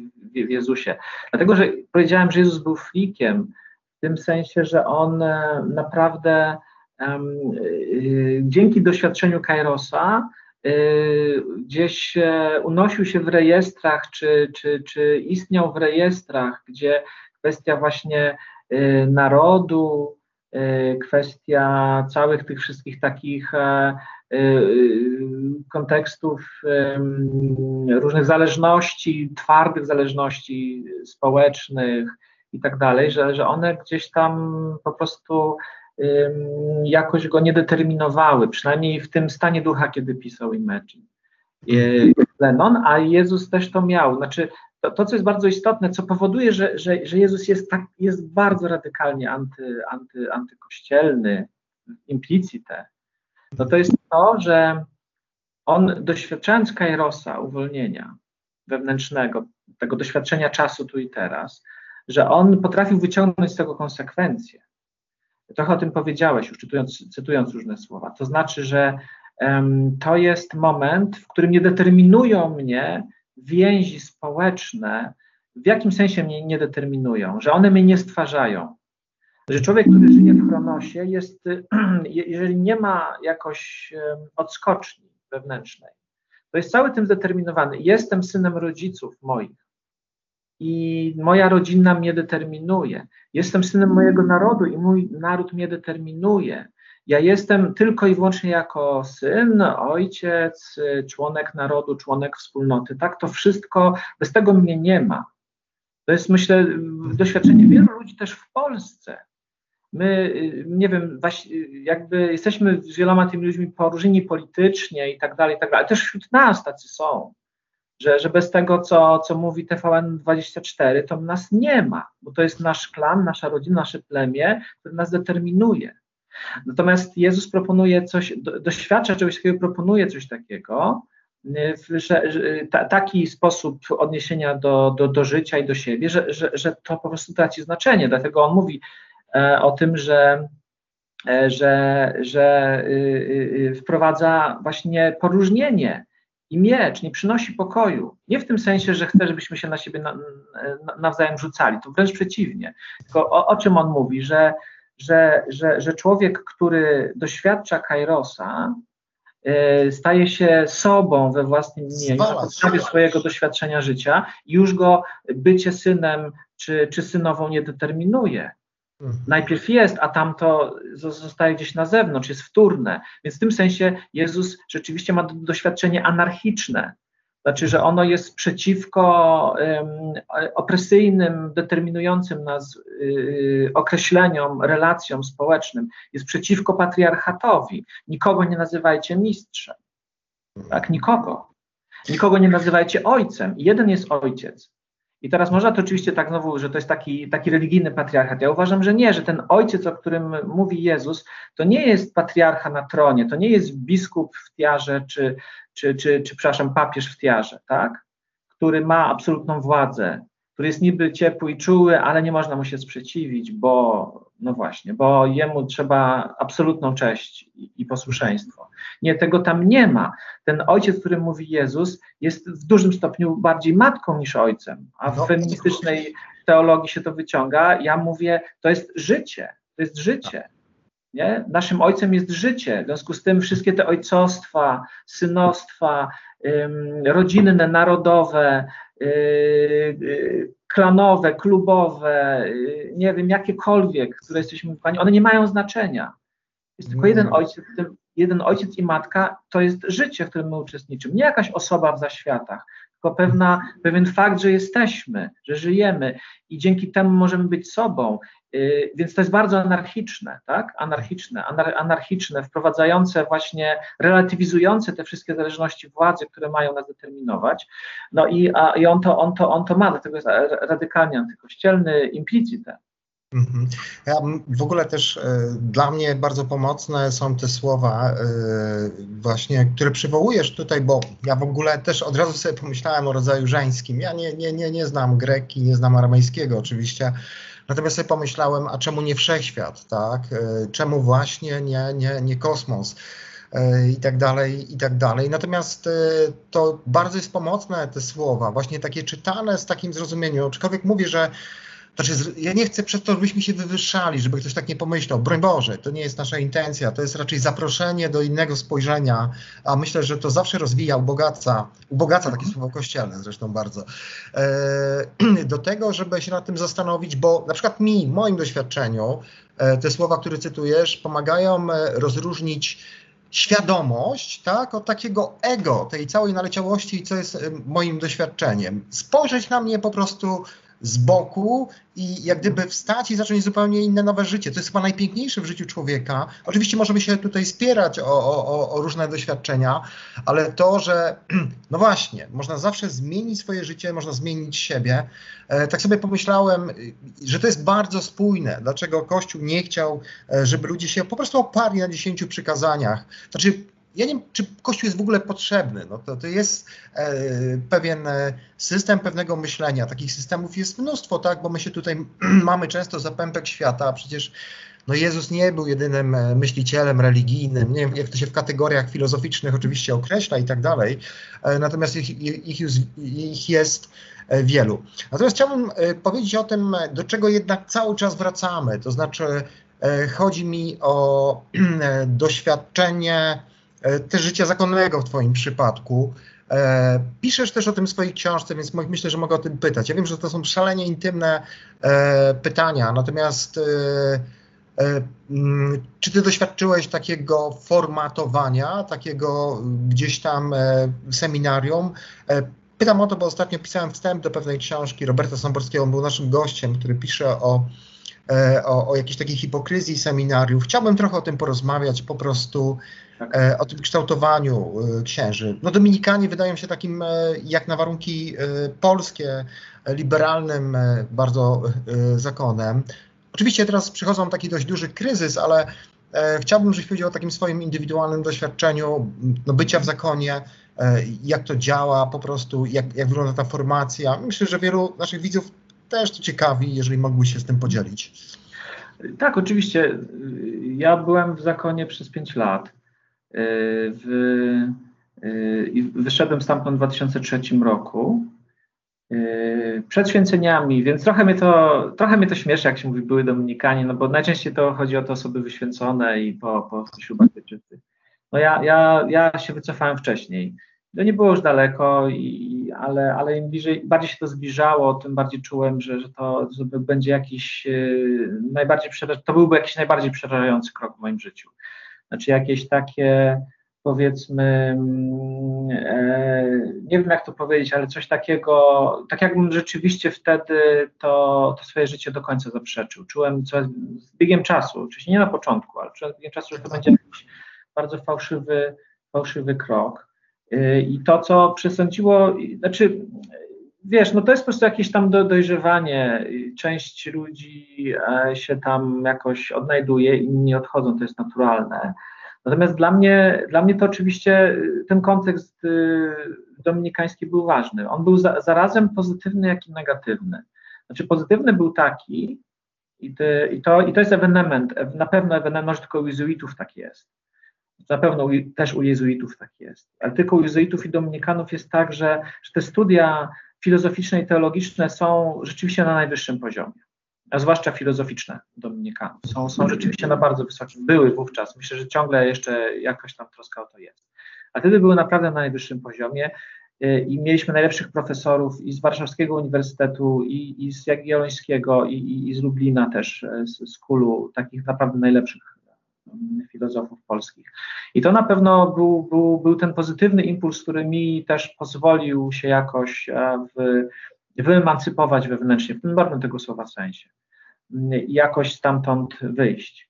w Jezusie. Dlatego, że powiedziałem, że Jezus był flikiem, w tym sensie, że On naprawdę... Um, y, dzięki doświadczeniu Kairosa y, gdzieś y, unosił się w rejestrach, czy, czy, czy istniał w rejestrach, gdzie kwestia właśnie y, narodu, y, kwestia całych tych wszystkich takich y, y, kontekstów, y, różnych zależności, twardych zależności społecznych i tak dalej, że, że one gdzieś tam po prostu... jakoś go nie determinowały, przynajmniej w tym stanie ducha, kiedy pisał Imagine Lennon, a Jezus też to miał. Znaczy, to, to co jest bardzo istotne, co powoduje, że, że, że Jezus jest, tak, jest bardzo radykalnie anty, anty, antykościelny, implicite, no to jest to, że on doświadczając Kairosa, uwolnienia wewnętrznego, tego doświadczenia czasu tu i teraz, że on potrafił wyciągnąć z tego konsekwencje. Trochę o tym powiedziałeś już, cytując, cytując różne słowa. To znaczy, że um, to jest moment, w którym nie determinują mnie więzi społeczne, w jakim sensie mnie nie determinują, że one mnie nie stwarzają. Że człowiek, który żyje w Chronosie, jest, jeżeli nie ma jakoś um, odskoczni wewnętrznej, to jest cały tym zdeterminowany. Jestem synem rodziców moich. I moja rodzina mnie determinuje. Jestem synem mojego narodu i mój naród mnie determinuje. Ja jestem tylko i wyłącznie jako syn, ojciec, członek narodu, członek wspólnoty. Tak, to wszystko, bez tego mnie nie ma. To jest, myślę, doświadczenie wielu ludzi też w Polsce. My, nie wiem, jakby jesteśmy z wieloma tymi ludźmi poróżnieni politycznie i tak dalej, i tak dalej, ale też wśród nas tacy są. Że, że bez tego, co, co mówi T V N dwadzieścia cztery, to nas nie ma, bo to jest nasz klan, nasza rodzina, nasze plemię, które nas determinuje. Natomiast Jezus proponuje coś, do, doświadcza czegoś takiego, proponuje coś takiego, w, że, że, ta, taki sposób odniesienia do, do, do życia i do siebie, że, że, że to po prostu traci znaczenie. Dlatego on mówi e, o tym, że, e, że, że y, y, wprowadza właśnie poróżnienie. I miecz nie przynosi pokoju. Nie w tym sensie, że chce, żebyśmy się na siebie na, na, nawzajem rzucali, to wręcz przeciwnie. Tylko o, o czym on mówi, że, że, że, że człowiek, który doświadcza Kairosa, y, staje się sobą we własnym imieniu, na podstawie swojego doświadczenia życia i już go bycie synem czy, czy synową nie determinuje. Mhm. Najpierw jest, a tamto zostaje gdzieś na zewnątrz, jest wtórne. Więc w tym sensie Jezus rzeczywiście ma doświadczenie anarchiczne. Znaczy, że ono jest przeciwko um, opresyjnym, determinującym nas y, określeniom, relacjom społecznym. Jest przeciwko patriarchatowi. Nikogo nie nazywajcie mistrzem. Tak? Nikogo. Nikogo nie nazywajcie ojcem. Jeden jest ojciec. I teraz można to oczywiście tak znowu, że to jest taki, taki religijny patriarchat. Ja uważam, że nie, że ten ojciec, o którym mówi Jezus, to nie jest patriarcha na tronie, to nie jest biskup w tiarze, czy, czy, czy, czy przepraszam, papież w tiarze, tak? Który ma absolutną władzę, który jest niby ciepły i czuły, ale nie można mu się sprzeciwić, bo no właśnie, bo jemu trzeba absolutną cześć i, i posłuszeństwo. Nie, tego tam nie ma. Ten ojciec, który mówi Jezus, jest w dużym stopniu bardziej matką niż ojcem, a w no, feministycznej teologii się to wyciąga, ja mówię, to jest życie, to jest życie. Nie? Naszym ojcem jest życie, w związku z tym wszystkie te ojcostwa, synostwa, ym, rodzinne, narodowe, yy, yy, klanowe, klubowe, yy, nie wiem, jakiekolwiek, które jesteśmy wychowani, one nie mają znaczenia. Jest tylko jeden ojciec, jeden ojciec i matka, to jest życie, w którym my uczestniczymy, nie jakaś osoba w zaświatach, tylko pewna, pewien fakt, że jesteśmy, że żyjemy i dzięki temu możemy być sobą. Yy, więc to jest bardzo anarchiczne, tak? Anarchiczne, anar- anarchiczne, wprowadzające właśnie, relatywizujące te wszystkie zależności władzy, które mają nas determinować. No i, a, i on, to, on, to, on to ma, dlatego jest radykalnie antykościelny, implicite. Ja, w ogóle też y, dla mnie bardzo pomocne są te słowa y, właśnie, które przywołujesz tutaj, bo ja w ogóle też od razu sobie pomyślałem o rodzaju żeńskim. Ja nie, nie, nie, nie znam greki, nie znam aramejskiego oczywiście, natomiast sobie pomyślałem, a czemu nie wszechświat, tak? Y, czemu właśnie nie, nie, nie kosmos? I tak dalej, i tak dalej. Natomiast to bardzo jest pomocne te słowa, właśnie takie czytane z takim zrozumieniem. Aczkolwiek mówię, że znaczy, ja nie chcę przez to, żebyśmy się wywyższali, żeby ktoś tak nie pomyślał. Broń Boże, to nie jest nasza intencja, to jest raczej zaproszenie do innego spojrzenia, a myślę, że to zawsze rozwija, ubogaca, ubogaca takie słowo kościelne zresztą bardzo, e, do tego, żeby się nad tym zastanowić, bo na przykład mi, w moim doświadczeniu, te słowa, które cytujesz, pomagają rozróżnić świadomość, tak, od takiego ego, tej całej naleciałości, co jest moim doświadczeniem. Spojrzeć na mnie po prostu z boku i jak gdyby wstać i zacząć zupełnie inne, nowe życie. To jest chyba najpiękniejsze w życiu człowieka. Oczywiście możemy się tutaj spierać o, o, o różne doświadczenia, ale to, że no właśnie, można zawsze zmienić swoje życie, można zmienić siebie. E, tak sobie pomyślałem, że to jest bardzo spójne. Dlaczego Kościół nie chciał, żeby ludzie się po prostu oparli na dziesięciu przykazaniach. Znaczy, ja nie wiem, czy Kościół jest w ogóle potrzebny. No to, to jest e, pewien system pewnego myślenia. Takich systemów jest mnóstwo, tak? Bo my się tutaj mamy często za pępek świata, a przecież no Jezus nie był jedynym myślicielem religijnym. Nie wiem, jak to się w kategoriach filozoficznych oczywiście określa i tak dalej. E, natomiast ich, ich, już, ich jest wielu. Natomiast chciałbym powiedzieć o tym, do czego jednak cały czas wracamy. To znaczy e, chodzi mi o e, doświadczenie też życia zakonnego w twoim przypadku. E, piszesz też o tym w swojej książce, więc myślę, że mogę o tym pytać. Ja wiem, że to są szalenie intymne e, pytania, natomiast e, e, czy ty doświadczyłeś takiego formatowania, takiego gdzieś tam e, seminarium? E, pytam o to, bo ostatnio pisałem wstęp do pewnej książki Roberta Somborskiego, on był naszym gościem, który pisze o O, o jakiejś takiej hipokryzji seminariów. Chciałbym trochę o tym porozmawiać, po prostu e, o tym kształtowaniu e, księży. No Dominikanie wydają się takim, e, jak na warunki e, polskie, e, liberalnym e, bardzo e, zakonem. Oczywiście teraz przychodzą taki dość duży kryzys, ale e, chciałbym, żebyś powiedział o takim swoim indywidualnym doświadczeniu, no, bycia w zakonie, e, jak to działa po prostu, jak, jak wygląda ta formacja. Myślę, że wielu naszych widzów też to ciekawi, jeżeli mógłbyś się z tym podzielić. Tak, oczywiście. Ja byłem w zakonie przez pięć lat. W, wyszedłem stamtąd w dwa tysiące trzecim roku. Przed święceniami, więc trochę mnie to, trochę mnie to śmieszy, jak się mówi, były Dominikanie, no bo najczęściej to chodzi o te osoby wyświęcone i po, po ślubach wieczycy. No ja, ja, ja się wycofałem wcześniej. To nie było już daleko, i, ale, ale im bliżej, bardziej się to zbliżało, tym bardziej czułem, że, że to że będzie jakiś yy, najbardziej, to byłby jakiś najbardziej przerażający krok w moim życiu. Znaczy jakieś takie, powiedzmy, yy, nie wiem jak to powiedzieć, ale coś takiego, tak jakbym rzeczywiście wtedy to, to swoje życie do końca zaprzeczył. Czułem coraz, z biegiem czasu, oczywiście nie na początku, ale czułem z biegiem czasu, że to będzie jakiś bardzo fałszywy, fałszywy krok. I to, co przesądziło, znaczy, wiesz, no to jest po prostu jakieś tam do, dojrzewanie, część ludzi się tam jakoś odnajduje, inni odchodzą, to jest naturalne. Natomiast dla mnie, dla mnie to oczywiście ten kontekst dominikański był ważny. On był za, zarazem pozytywny, jak i negatywny. Znaczy pozytywny był taki, i, ty, i, to, i to jest ewenement, na pewno ewenement, tylko u jezuitów tak jest. Na pewno u, też u jezuitów tak jest, ale tylko u jezuitów i dominikanów jest tak, że, że te studia filozoficzne i teologiczne są rzeczywiście na najwyższym poziomie, a zwłaszcza filozoficzne Dominikanów. Są, są rzeczywiście na bardzo wysokim, były wówczas, myślę, że ciągle jeszcze jakaś tam troska o to jest. A wtedy były naprawdę na najwyższym poziomie i mieliśmy najlepszych profesorów i z Warszawskiego Uniwersytetu, i, i z Jagiellońskiego, i, i, i z Lublina też, z, z K U L u, takich naprawdę najlepszych filozofów polskich. I to na pewno był, był, był ten pozytywny impuls, który mi też pozwolił się jakoś w, wyemancypować wewnętrznie, w tym bardzo tego słowa sensie, jakoś stamtąd wyjść.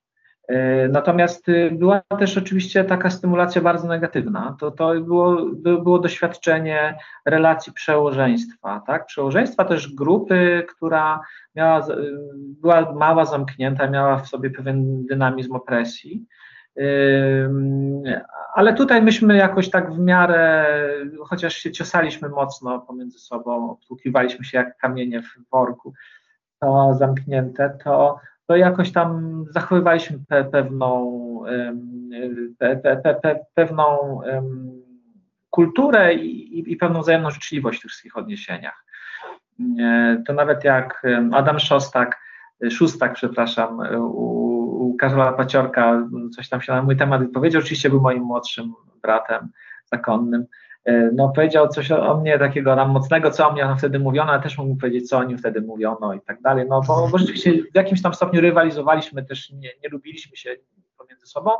Natomiast była też oczywiście taka stymulacja bardzo negatywna, to, to było, było doświadczenie relacji przełożeństwa, tak? Przełożeństwa też grupy, która miała, była mała, zamknięta, miała w sobie pewien dynamizm opresji, ale tutaj myśmy jakoś tak w miarę, chociaż się ciosaliśmy mocno pomiędzy sobą, obtłukiwaliśmy się jak kamienie w worku, to zamknięte, to to jakoś tam zachowywaliśmy pe, pewną, pe, pe, pe, pewną um, kulturę i, i pewną wzajemną życzliwość w tych wszystkich odniesieniach. To nawet jak Adam Szostak, Szóstak, przepraszam, u, u Karola Paciorka coś tam się na mój temat powiedział, oczywiście był moim młodszym bratem zakonnym, no powiedział coś o mnie takiego nam mocnego, co o mnie wtedy mówiono, ale też mógł powiedzieć, co o nim wtedy mówiono i tak dalej, no bo, bo rzeczywiście w jakimś tam stopniu rywalizowaliśmy, też nie, nie lubiliśmy się pomiędzy sobą,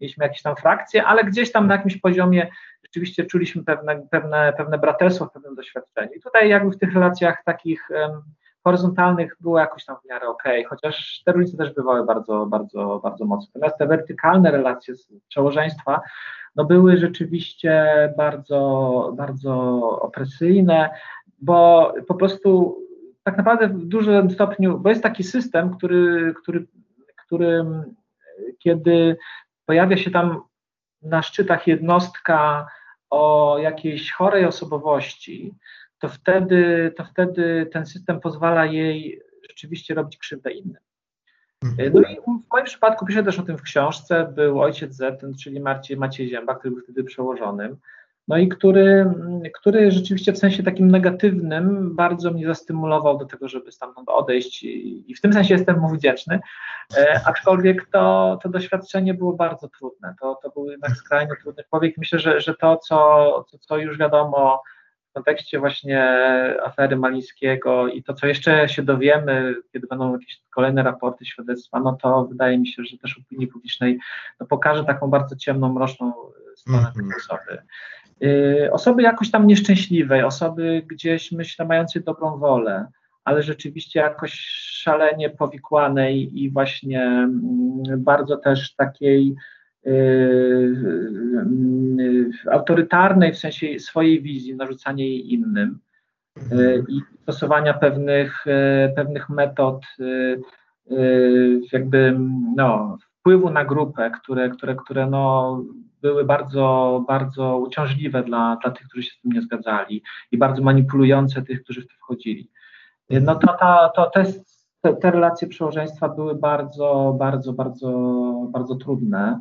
mieliśmy jakieś tam frakcje, ale gdzieś tam na jakimś poziomie rzeczywiście czuliśmy pewne, pewne, pewne braterstwo w pewnym doświadczeniu i tutaj jakby w tych relacjach takich um, horyzontalnych było jakoś tam w miarę okej, chociaż te różnice też bywały bardzo, bardzo, bardzo mocne. Natomiast te wertykalne relacje z przełożeństwa no były rzeczywiście bardzo, bardzo opresyjne, bo po prostu tak naprawdę w dużym stopniu, bo jest taki system, który, który, który kiedy pojawia się tam na szczytach jednostka o jakiejś chorej osobowości, to wtedy, to wtedy ten system pozwala jej rzeczywiście robić krzywdę innym. No i w moim przypadku, piszę też o tym w książce, był ojciec Zetten, czyli Marcin Maciej Zięba, który był wtedy przełożonym, no i który, który rzeczywiście w sensie takim negatywnym bardzo mnie zastymulował do tego, żeby stamtąd odejść i, i w tym sensie jestem mu wdzięczny, e, aczkolwiek to, to doświadczenie było bardzo trudne, to, to był jednak skrajnie trudny człowiek. Myślę, że, że to, co, co już wiadomo w kontekście właśnie afery Malińskiego i to, co jeszcze się dowiemy, kiedy będą jakieś kolejne raporty, świadectwa, no to wydaje mi się, że też opinii publicznej no pokaże taką bardzo ciemną, mroczną stronę tej osoby. Yy, osoby jakoś tam nieszczęśliwej, osoby gdzieś, myślę, mającej dobrą wolę, ale rzeczywiście jakoś szalenie powikłanej i właśnie yy, bardzo też takiej autorytarnej w sensie swojej wizji, narzucania jej innym i stosowania pewnych, pewnych metod jakby no, wpływu na grupę, które, które, które no, były bardzo, bardzo uciążliwe dla, dla tych, którzy się z tym nie zgadzali i bardzo manipulujące tych, którzy w to wchodzili. No to, to, to, to jest, te, te relacje przełożeństwa były bardzo, bardzo, bardzo, bardzo trudne.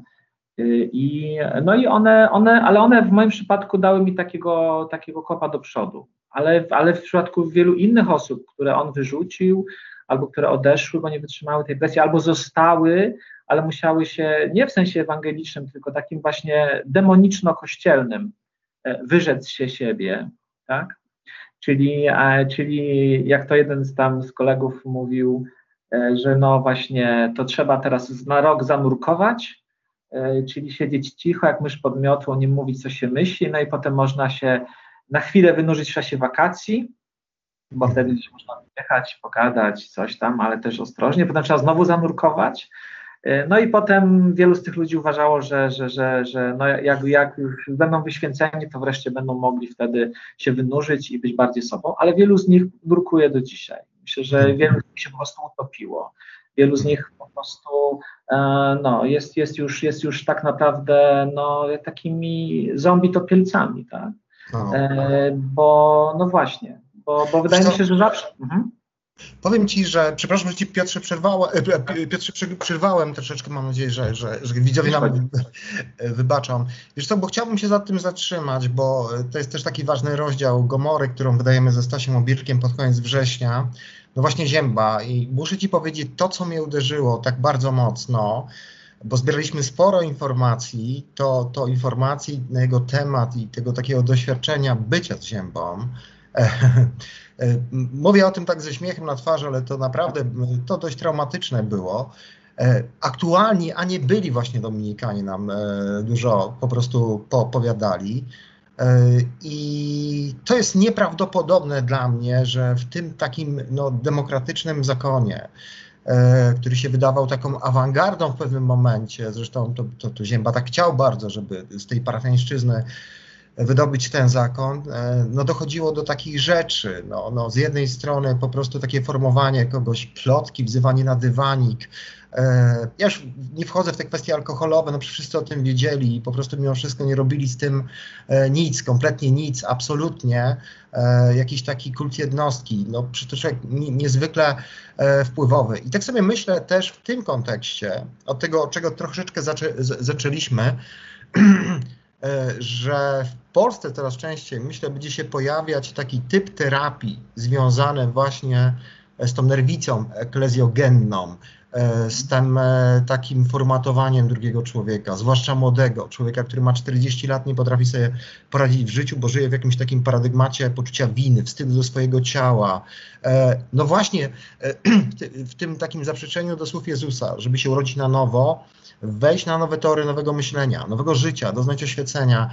I, no i one, one, ale one w moim przypadku dały mi takiego, takiego kopa do przodu, ale, ale w przypadku wielu innych osób, które on wyrzucił albo które odeszły, bo nie wytrzymały tej presji, albo zostały, ale musiały się, nie w sensie ewangelicznym, tylko takim właśnie demoniczno-kościelnym, wyrzec się siebie, tak? Czyli, czyli jak to jeden z tam z kolegów mówił, że no właśnie to trzeba teraz na rok zanurkować, czyli siedzieć cicho, jak mysz pod miotłą, nie mówić, co się myśli, no i potem można się na chwilę wynurzyć w czasie wakacji, bo wtedy gdzieś można jechać, pogadać, coś tam, ale też ostrożnie, potem trzeba znowu zanurkować, no i potem wielu z tych ludzi uważało, że, że, że, że no jak, jak już będą wyświęceni, to wreszcie będą mogli wtedy się wynurzyć i być bardziej sobą, ale wielu z nich nurkuje do dzisiaj. Myślę, że wielu z nich się po prostu utopiło. Wielu z nich po prostu no, jest, jest, już, jest już tak naprawdę no, takimi zombie topielcami, tak? No. E, bo no właśnie, bo, bo wydaje mi się, że zawsze... Mhm. Powiem Ci, że, przepraszam, że Ci Piotrze, przerwała, Piotrze przerwałem troszeczkę, mam nadzieję, że, że, że widzowie nam wybaczą. Wiesz co, bo chciałbym się za tym zatrzymać, bo to jest też taki ważny rozdział Gomory, którą wydajemy ze Stasiem Obirkiem pod koniec września. No właśnie Zięba i muszę Ci powiedzieć, to co mnie uderzyło tak bardzo mocno, bo zbieraliśmy sporo informacji, to, to informacji na jego temat i tego takiego doświadczenia bycia z Ziębą. Mówię o tym tak ze śmiechem na twarzy, ale to naprawdę, to dość traumatyczne było. Aktualni, a nie byli właśnie Dominikanie nam dużo po prostu poopowiadali. I to jest nieprawdopodobne dla mnie, że w tym takim no, demokratycznym zakonie, który się wydawał taką awangardą w pewnym momencie, zresztą to, to, to Zięba tak chciał bardzo, żeby z tej parafiańszczyzny wydobyć ten zakon, no dochodziło do takich rzeczy. No, no z jednej strony po prostu takie formowanie kogoś, plotki, wzywanie na dywanik. Ja już nie wchodzę w te kwestie alkoholowe, no przecież wszyscy o tym wiedzieli i po prostu mimo wszystko nie robili z tym nic, kompletnie nic, absolutnie. Jakiś taki kult jednostki, no przecież to człowiek niezwykle wpływowy. I tak sobie myślę też w tym kontekście, od tego, od czego troszeczkę zaczę, zaczęliśmy, że w Polsce coraz częściej, myślę, będzie się pojawiać taki typ terapii związany właśnie z tą nerwicą eklezjogenną, z tym takim formatowaniem drugiego człowieka, zwłaszcza młodego, człowieka, który ma czterdzieści lat, nie potrafi sobie poradzić w życiu, bo żyje w jakimś takim paradygmacie poczucia winy, wstydu do swojego ciała. No właśnie w tym takim zaprzeczeniu do słów Jezusa, żeby się urodzić na nowo, wejść na nowe tory nowego myślenia, nowego życia, doznać oświecenia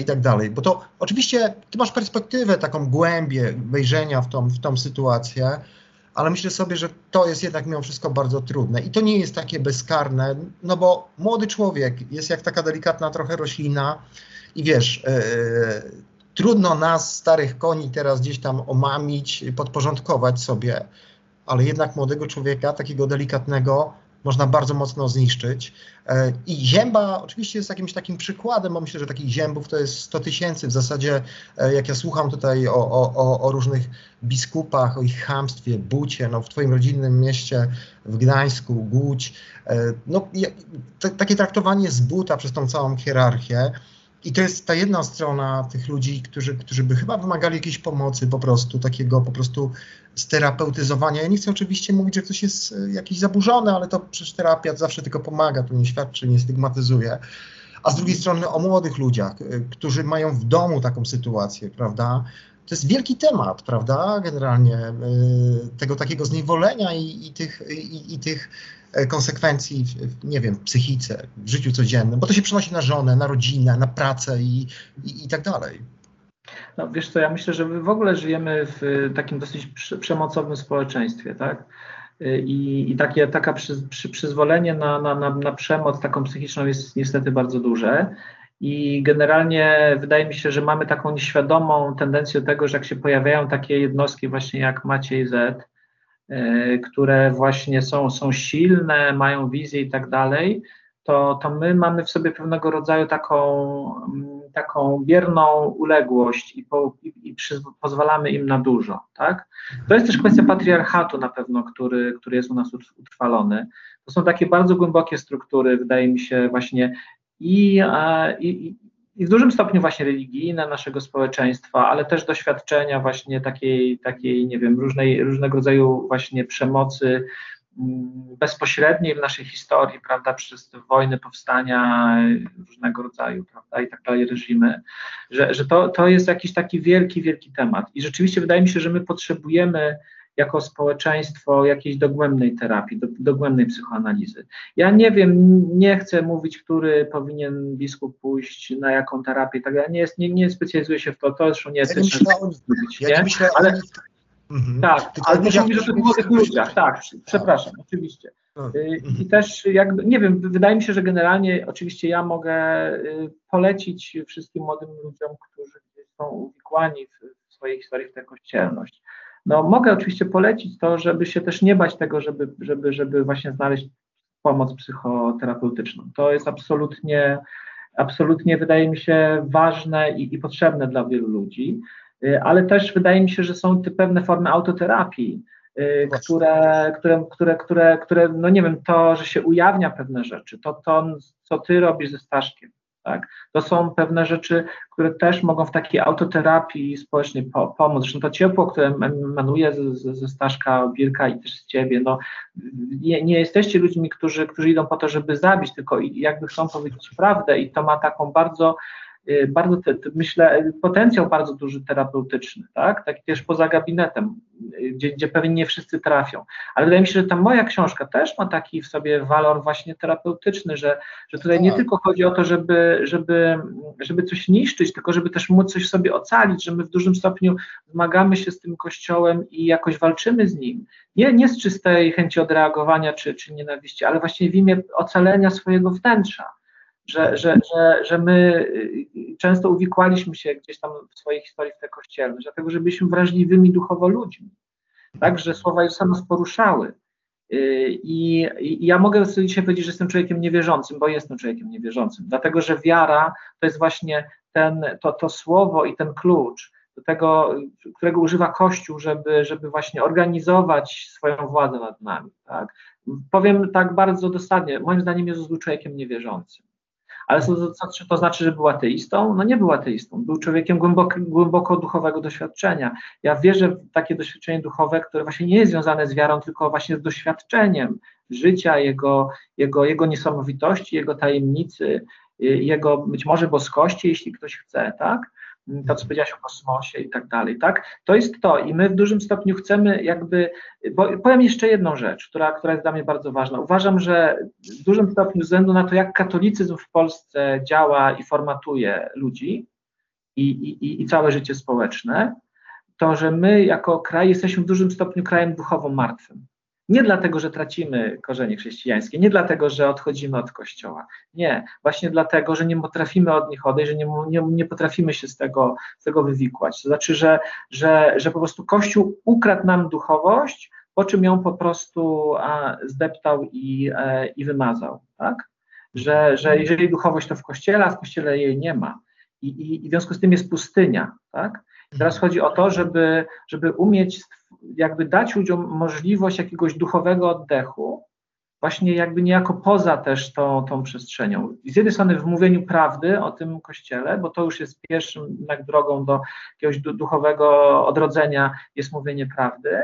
i tak dalej. Bo to oczywiście ty masz perspektywę, taką głębię wejrzenia w tą, w tą sytuację, ale myślę sobie, że to jest jednak mimo wszystko bardzo trudne i to nie jest takie bezkarne, no bo młody człowiek jest jak taka delikatna trochę roślina i wiesz, yy, trudno nas, starych koni, teraz gdzieś tam omamić, podporządkować sobie, ale jednak młodego człowieka, takiego delikatnego, można bardzo mocno zniszczyć. I Zięba oczywiście jest jakimś takim przykładem, bo myślę, że takich Ziębów to jest sto tysięcy. W zasadzie, jak ja słucham tutaj o, o, o różnych biskupach, o ich chamstwie, bucie, no w twoim rodzinnym mieście, w Gdańsku, Łódź, no t- takie traktowanie z buta przez tą całą hierarchię. I to jest ta jedna strona tych ludzi, którzy, którzy by chyba wymagali jakiejś pomocy po prostu, takiego po prostu sterapeutyzowania. Ja nie chcę oczywiście mówić, że ktoś jest jakiś zaburzony, ale to przecież terapia zawsze tylko pomaga, to nie świadczy, nie stygmatyzuje. A z drugiej strony o młodych ludziach, którzy mają w domu taką sytuację, prawda? To jest wielki temat, prawda, generalnie tego takiego zniewolenia i, i tych... I, i tych konsekwencji, nie wiem, w psychice, w życiu codziennym, bo to się przenosi na żonę, na rodzinę, na pracę i, i, i tak dalej. No wiesz co, ja myślę, że my w ogóle żyjemy w takim dosyć przemocowym społeczeństwie, tak? I, i takie, taka przy, przy, przyzwolenie na, na, na, na przemoc taką psychiczną jest niestety bardzo duże. I generalnie wydaje mi się, że mamy taką nieświadomą tendencję do tego, że jak się pojawiają takie jednostki właśnie jak Maciej Z, które właśnie są, są silne, mają wizję i tak dalej, to, to my mamy w sobie pewnego rodzaju taką, taką bierną uległość i, po, i przy, pozwalamy im na dużo, tak? To jest też kwestia patriarchatu na pewno, który, który jest u nas utrwalony. To są takie bardzo głębokie struktury, wydaje mi się właśnie i, i, i w dużym stopniu właśnie religijne naszego społeczeństwa, ale też doświadczenia właśnie takiej, takiej nie wiem, różnej, różnego rodzaju właśnie przemocy bezpośredniej w naszej historii, prawda, przez wojny, powstania różnego rodzaju, prawda, i tak dalej, reżimy, że, że to, to jest jakiś taki wielki, wielki temat. I rzeczywiście wydaje mi się, że my potrzebujemy jako społeczeństwo jakiejś dogłębnej terapii, do, dogłębnej psychoanalizy. Ja nie wiem, nie chcę mówić, który powinien biskup pójść na jaką terapię, tak ja nie, jest, nie, nie specjalizuję się w to, to zresztą nie jest... Ja myślę, nie? Ja myślę, ale... ale... Mhm. Tak, Ty ale myślę, że o tych młodych ludziach, tak, przepraszam, tak. Oczywiście. I też jakby, nie wiem, wydaje mi się, że generalnie oczywiście ja mogę polecić wszystkim młodym ludziom, którzy są uwikłani w, w swojej historii w tę kościelność. No mogę oczywiście polecić to, żeby się też nie bać tego, żeby, żeby, żeby właśnie znaleźć pomoc psychoterapeutyczną. To jest absolutnie, absolutnie wydaje mi się ważne i, i potrzebne dla wielu ludzi, ale też wydaje mi się, że są te pewne formy autoterapii, które, które, które, które, które, no nie wiem, to, że się ujawnia pewne rzeczy, to, to co ty robisz ze Staszkiem, tak? To są pewne rzeczy, które też mogą w takiej autoterapii społecznej po, pomóc. Zresztą to ciepło, które emanuje ze, ze Staszka Obirka i też z ciebie, no nie, nie jesteście ludźmi, którzy, którzy idą po to, żeby zabić, tylko jakby chcą powiedzieć prawdę i to ma taką bardzo, bardzo te, myślę, potencjał bardzo duży terapeutyczny, tak? Taki też poza gabinetem, gdzie, gdzie pewnie nie wszyscy trafią. Ale wydaje mi się, że ta moja książka też ma taki w sobie walor właśnie terapeutyczny, że, że tutaj nie tylko chodzi o to, żeby, żeby, żeby coś niszczyć, tylko żeby też móc coś w sobie ocalić, że my w dużym stopniu zmagamy się z tym Kościołem i jakoś walczymy z nim. Nie, nie z czystej chęci odreagowania czy, czy nienawiści, ale właśnie w imię ocalenia swojego wnętrza. Że, że, że, że my często uwikłaliśmy się gdzieś tam w swojej historii w te kościelne, dlatego że byliśmy wrażliwymi duchowo ludźmi, tak, że słowa Jezusa nas poruszały. I, i ja mogę sobie dzisiaj powiedzieć, że jestem człowiekiem niewierzącym, bo jestem człowiekiem niewierzącym, dlatego że wiara to jest właśnie ten, to, to słowo i ten klucz do tego, którego używa Kościół, żeby, żeby właśnie organizować swoją władzę nad nami. Tak. Powiem tak bardzo dosadnie, moim zdaniem Jezus był człowiekiem niewierzącym. Ale co, co, czy to znaczy, że był ateistą? No nie był ateistą, był człowiekiem głęboko, głęboko duchowego doświadczenia. Ja wierzę w takie doświadczenie duchowe, które właśnie nie jest związane z wiarą, tylko właśnie z doświadczeniem życia, jego, jego, jego niesamowitości, jego tajemnicy, jego być może boskości, jeśli ktoś chce, tak? To, co powiedziałaś o kosmosie i tak dalej, tak? To jest to i my w dużym stopniu chcemy jakby, bo powiem jeszcze jedną rzecz, która, która jest dla mnie bardzo ważna. Uważam, że w dużym stopniu ze względu na to, jak katolicyzm w Polsce działa i formatuje ludzi i, i, i całe życie społeczne, to, że my jako kraj jesteśmy w dużym stopniu krajem duchowo martwym. Nie dlatego, że tracimy korzenie chrześcijańskie, nie dlatego, że odchodzimy od Kościoła. Nie, właśnie dlatego, że nie potrafimy od nich odejść, że nie, nie, nie potrafimy się z tego, z tego wywikłać. To znaczy, że, że, że po prostu Kościół ukradł nam duchowość, po czym ją po prostu a, zdeptał i, e, i wymazał. Tak? Że, że jeżeli duchowość to w Kościele, a w Kościele jej nie ma. I, i, i w związku z tym jest pustynia. Tak? Teraz chodzi o to, żeby, żeby umieć jakby dać ludziom możliwość jakiegoś duchowego oddechu, właśnie jakby niejako poza też tą, tą przestrzenią. I z jednej strony w mówieniu prawdy o tym Kościele, bo to już jest pierwszym jednak drogą do jakiegoś duchowego odrodzenia, jest mówienie prawdy,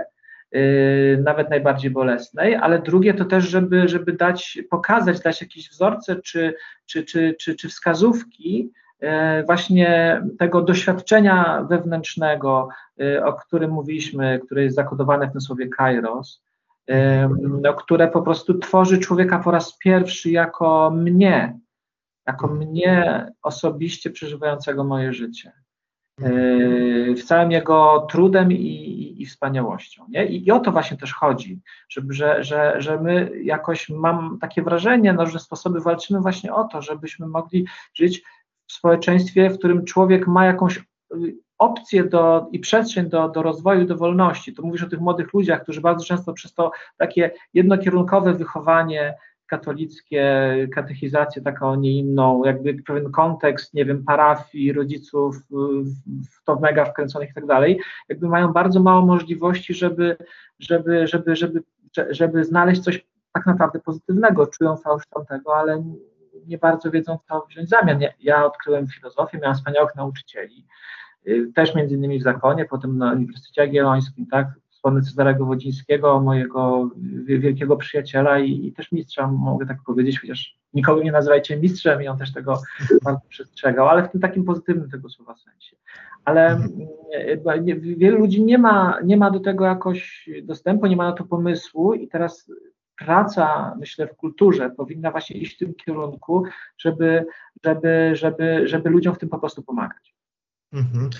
yy, nawet najbardziej bolesnej, ale drugie to też, żeby, żeby dać, pokazać, dać jakieś wzorce czy, czy, czy, czy, czy wskazówki, właśnie tego doświadczenia wewnętrznego, o którym mówiliśmy, które jest zakodowane w tym słowie kairos, które po prostu tworzy człowieka po raz pierwszy jako mnie, jako mnie osobiście przeżywającego moje życie. W całym jego trudem i, i, i wspaniałością. Nie? I, I o to właśnie też chodzi, żeby, że, że, że my jakoś, mam takie wrażenie, na różne sposoby walczymy właśnie o to, żebyśmy mogli żyć w społeczeństwie, w którym człowiek ma jakąś opcję do, i przestrzeń do, do rozwoju, do wolności. To mówisz o tych młodych ludziach, którzy bardzo często przez to takie jednokierunkowe wychowanie katolickie, katechizację taką, nie inną, jakby pewien kontekst, nie wiem, parafii, rodziców, w to mega wkręconych i tak dalej, jakby mają bardzo mało możliwości, żeby, żeby, żeby, żeby, żeby znaleźć coś tak naprawdę pozytywnego. Czują fałsz tamtego, ale nie bardzo wiedzą, co wziąć w zamian. Ja, ja odkryłem filozofię, miałem wspaniałych nauczycieli, yy, też między innymi w Zakonie, potem na Uniwersytecie Jagiellońskim, tak, wspomnę Cezarego Wodzińskiego, mojego wielkiego przyjaciela i, i też mistrza, mogę tak powiedzieć, chociaż nikogo nie nazywajcie mistrzem i on też tego bardzo przestrzegał, ale w tym takim pozytywnym tego słowa sensie. Ale yy, nie, wielu ludzi nie ma, nie ma do tego jakoś dostępu, nie ma na to pomysłu i teraz praca, myślę, w kulturze powinna właśnie iść w tym kierunku, żeby, żeby, żeby, żeby ludziom w tym po prostu pomagać. Mhm.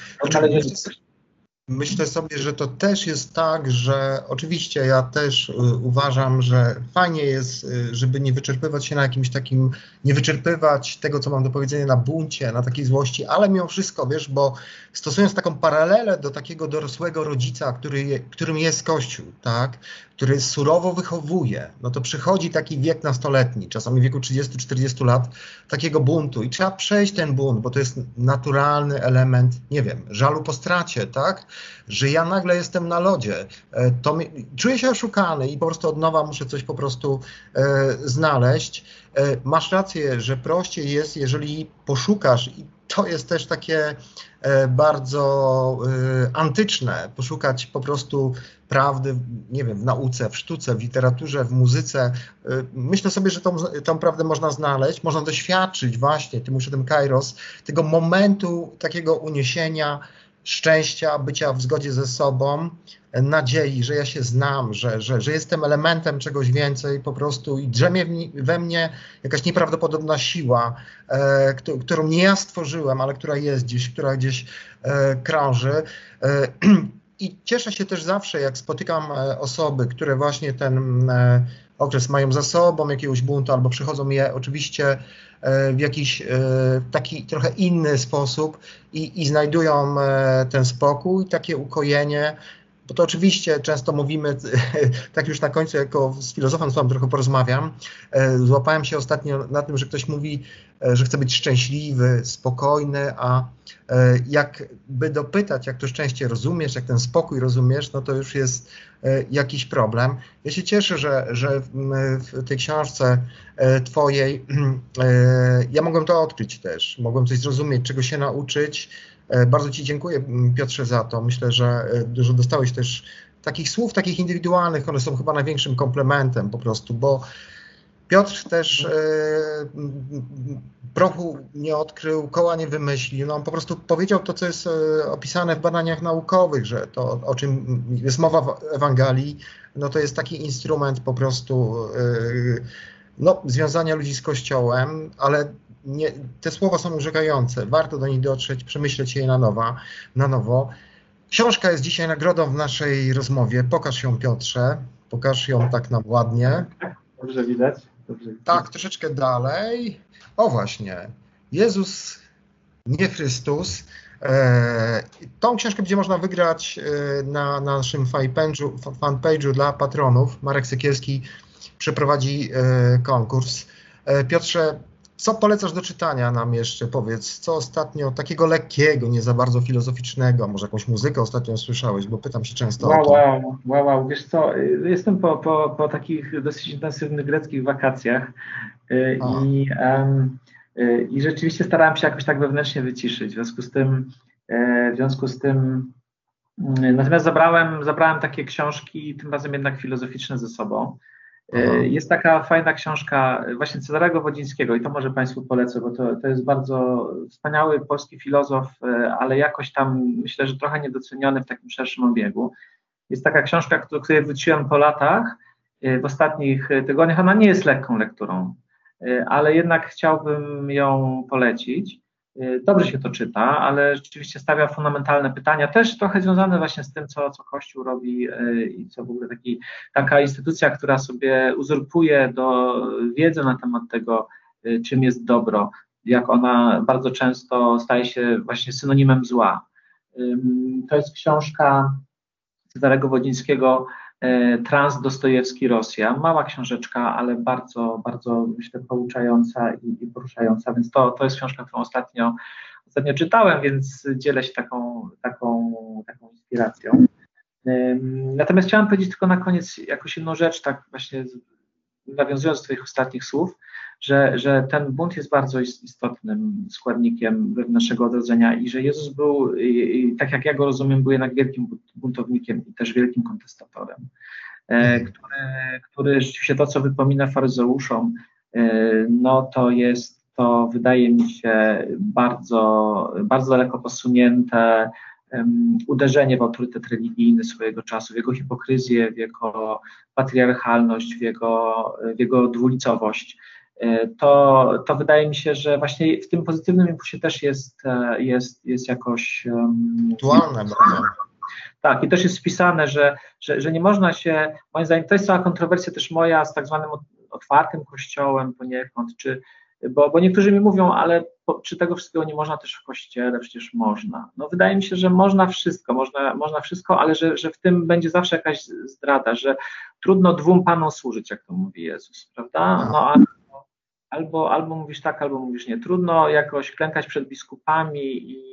Myślę sobie, że to też jest tak, że oczywiście ja też y, uważam, że fajnie jest, y, żeby nie wyczerpywać się na jakimś takim, nie wyczerpywać tego, co mam do powiedzenia na buncie, na takiej złości, ale mimo wszystko, wiesz, bo stosując taką paralelę do takiego dorosłego rodzica, który je, którym jest Kościół, tak, który surowo wychowuje, no to przychodzi taki wiek nastoletni, czasami w wieku trzydziestu czterdziestu lat, takiego buntu i trzeba przejść ten bunt, bo to jest naturalny element, nie wiem, żalu po stracie, tak, że ja nagle jestem na lodzie, to mi, czuję się oszukany i po prostu od nowa muszę coś po prostu e, znaleźć. E, masz rację, że prościej jest, jeżeli poszukasz, i to jest też takie e, bardzo e, antyczne, poszukać po prostu prawdy, nie wiem, w nauce, w sztuce, w literaturze, w muzyce. Myślę sobie, że tą, tą prawdę można znaleźć, można doświadczyć właśnie, ty mówisz o tym Kairos, tego momentu takiego uniesienia, szczęścia, bycia w zgodzie ze sobą, nadziei, że ja się znam, że, że, że jestem elementem czegoś więcej po prostu i drzemie we mnie jakaś nieprawdopodobna siła, e, którą nie ja stworzyłem, ale która jest gdzieś, która gdzieś e, krąży. E, I cieszę się też zawsze, jak spotykam osoby, które właśnie ten okres mają za sobą, jakiegoś buntu, albo przychodzą je oczywiście w jakiś taki trochę inny sposób i, i znajdują ten spokój, takie ukojenie. Bo to oczywiście często mówimy, tak już na końcu, jako z filozofem z wami trochę porozmawiam, złapałem się ostatnio na tym, że ktoś mówi, że chce być szczęśliwy, spokojny, a jakby dopytać, jak to szczęście rozumiesz, jak ten spokój rozumiesz, no to już jest jakiś problem. Ja się cieszę, że, że w tej książce twojej ja mogłem to odkryć też, mogłem coś zrozumieć, czego się nauczyć. Bardzo ci dziękuję, Piotrze, za to. Myślę, że dużo dostałeś też takich słów, takich indywidualnych, one są chyba największym komplementem po prostu, bo Piotr też yy, prochu nie odkrył, koła nie wymyślił. No, on po prostu powiedział to, co jest yy, opisane w badaniach naukowych, że to, o czym jest mowa w Ewangelii, no to jest taki instrument po prostu yy, no, związania ludzi z Kościołem, ale nie, te słowa są urzekające. Warto do nich dotrzeć, przemyśleć je na, nowa, na nowo. Książka jest dzisiaj nagrodą w naszej rozmowie. Pokaż ją, Piotrze. Pokaż ją tak nam ładnie. Dobrze widać? Dobrze widać. Tak, troszeczkę dalej. O właśnie. Jezus nie Chrystus. E, tą książkę będzie można wygrać e, na, na naszym fanpage'u, fanpage'u dla patronów. Marek Sekielski przeprowadzi e, konkurs. E, Piotrze, co polecasz do czytania nam jeszcze? Powiedz, co ostatnio takiego lekkiego, nie za bardzo filozoficznego, może jakąś muzykę ostatnio słyszałeś, bo pytam się często wow, o to. Wow, wow, wow, wiesz co, jestem po, po, po takich dosyć intensywnych greckich wakacjach yy, i, yy, i rzeczywiście starałem się jakoś tak wewnętrznie wyciszyć, w związku z tym, yy, w związku z tym yy, natomiast zabrałem, zabrałem takie książki, tym razem jednak filozoficzne ze sobą. Aha. Jest taka fajna książka właśnie Cezarego Wodzińskiego i to może Państwu polecę, bo to, to jest bardzo wspaniały polski filozof, ale jakoś tam myślę, że trochę niedoceniony w takim szerszym obiegu. Jest taka książka, której wróciłem po latach, w ostatnich tygodniach. Ona nie jest lekką lekturą, ale jednak chciałbym ją polecić. Dobrze się to czyta, ale rzeczywiście stawia fundamentalne pytania, też trochę związane właśnie z tym, co, co Kościół robi i co w ogóle taki, taka instytucja, która sobie uzurpuje do wiedzę na temat tego, czym jest dobro, jak ona bardzo często staje się właśnie synonimem zła. To jest książka Cezarego Wodzińskiego, Trans Dostojewski Rosja. Mała książeczka, ale bardzo, bardzo myślę pouczająca i, i poruszająca, więc to, to jest książka, którą ostatnio, ostatnio czytałem, więc dzielę się taką, taką, taką inspiracją. Natomiast chciałem powiedzieć tylko na koniec jakąś inną rzecz, tak właśnie nawiązując do Twoich ostatnich słów, że, że ten bunt jest bardzo istotnym składnikiem naszego odrodzenia i że Jezus był, i, i, tak jak ja go rozumiem, był jednak wielkim buntownikiem i też wielkim kontestatorem, e, który, który rzeczywiście to, co wypomina faryzeuszom, e, no to jest, to wydaje mi się bardzo, bardzo daleko posunięte Um, uderzenie w autorytet religijny swojego czasu, w jego hipokryzję, w jego patriarchalność, w jego, w jego dwulicowość. To, to wydaje mi się, że właśnie w tym pozytywnym impulsie też jest, jest, jest jakoś... Um, aktualne bardzo. Tak, i też jest wpisane, że, że, że nie można się, moim zdaniem to jest cała kontrowersja też moja z tak zwanym otwartym kościołem poniekąd, czy Bo, bo niektórzy mi mówią, ale po, czy tego wszystkiego nie można też w kościele? Przecież można. No wydaje mi się, że można wszystko, można, można wszystko, ale że, że w tym będzie zawsze jakaś zdrada, że trudno dwóm panom służyć, jak to mówi Jezus, prawda? No, albo, albo bo albo mówisz tak, albo mówisz nie. Trudno jakoś klękać przed biskupami i,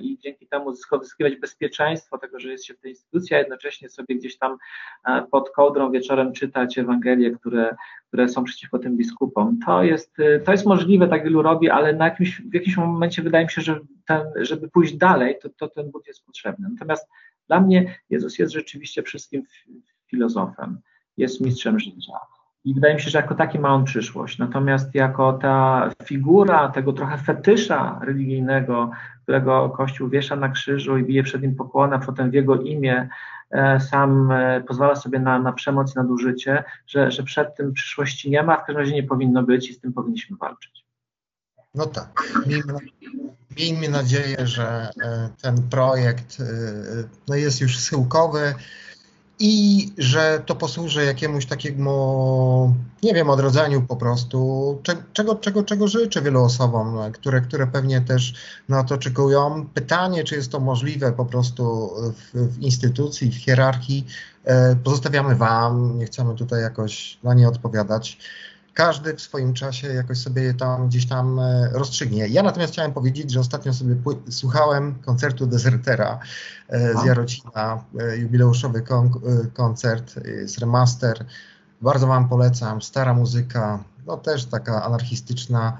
i dzięki temu zyskiwać bezpieczeństwo tego, że jest się w tej instytucji, a jednocześnie sobie gdzieś tam pod kołdrą wieczorem czytać Ewangelie, które, które są przeciwko tym biskupom. To jest, to jest możliwe, tak wielu robi, ale na jakimś, w jakimś momencie wydaje mi się, że ten, żeby pójść dalej, to, to ten bunt jest potrzebny. Natomiast dla mnie Jezus jest rzeczywiście wszystkim filozofem, jest mistrzem życia. I wydaje mi się, że jako taki ma on przyszłość. Natomiast jako ta figura tego trochę fetysza religijnego, którego Kościół wiesza na krzyżu i bije przed nim pokłona, potem w jego imię e, sam e, pozwala sobie na, na przemoc i nadużycie, że, że przed tym przyszłości nie ma, a w każdym razie nie powinno być i z tym powinniśmy walczyć. No tak. Miejmy, miejmy nadzieję, że ten projekt no jest już schyłkowy i że to posłuży jakiemuś takiemu, nie wiem, odrodzeniu po prostu, czego, czego, czego życzę wielu osobom, które, które pewnie też na to czekają. Pytanie, czy jest to możliwe po prostu w, w instytucji, w hierarchii, pozostawiamy wam, nie chcemy tutaj jakoś na nie odpowiadać. Każdy w swoim czasie jakoś sobie je tam gdzieś tam rozstrzygnie. Ja natomiast chciałem powiedzieć, że ostatnio sobie słuchałem koncertu Desertera z Jarocina, jubileuszowy kon koncert, jest remaster. Bardzo wam polecam, stara muzyka, no też taka anarchistyczna.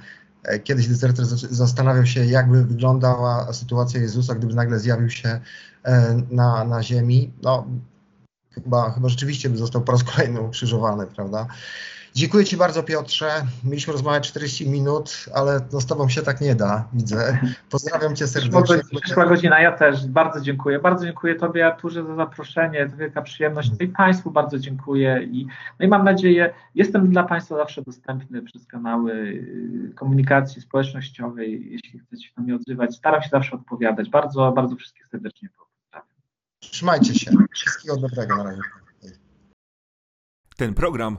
Kiedyś Deserter zastanawiał się, jakby wyglądała sytuacja Jezusa, gdyby nagle zjawił się na, na ziemi. No, chyba, chyba rzeczywiście by został po raz kolejny ukrzyżowany, prawda? Dziękuję ci bardzo, Piotrze. Mieliśmy rozmawiać czterdzieści minut, ale no z tobą się tak nie da, widzę. Pozdrawiam cię serdecznie. Przyszła godzina, ja też bardzo dziękuję. Bardzo dziękuję tobie, Arturze, za zaproszenie. To wielka przyjemność. I państwu bardzo dziękuję. I, no i mam nadzieję, jestem dla państwa zawsze dostępny przez kanały komunikacji społecznościowej, jeśli chcecie się do mnie odzywać. Staram się zawsze odpowiadać. Bardzo, bardzo wszystkich serdecznie pozdrawiam. Trzymajcie się. Wszystkiego dobrego na razie. Ten program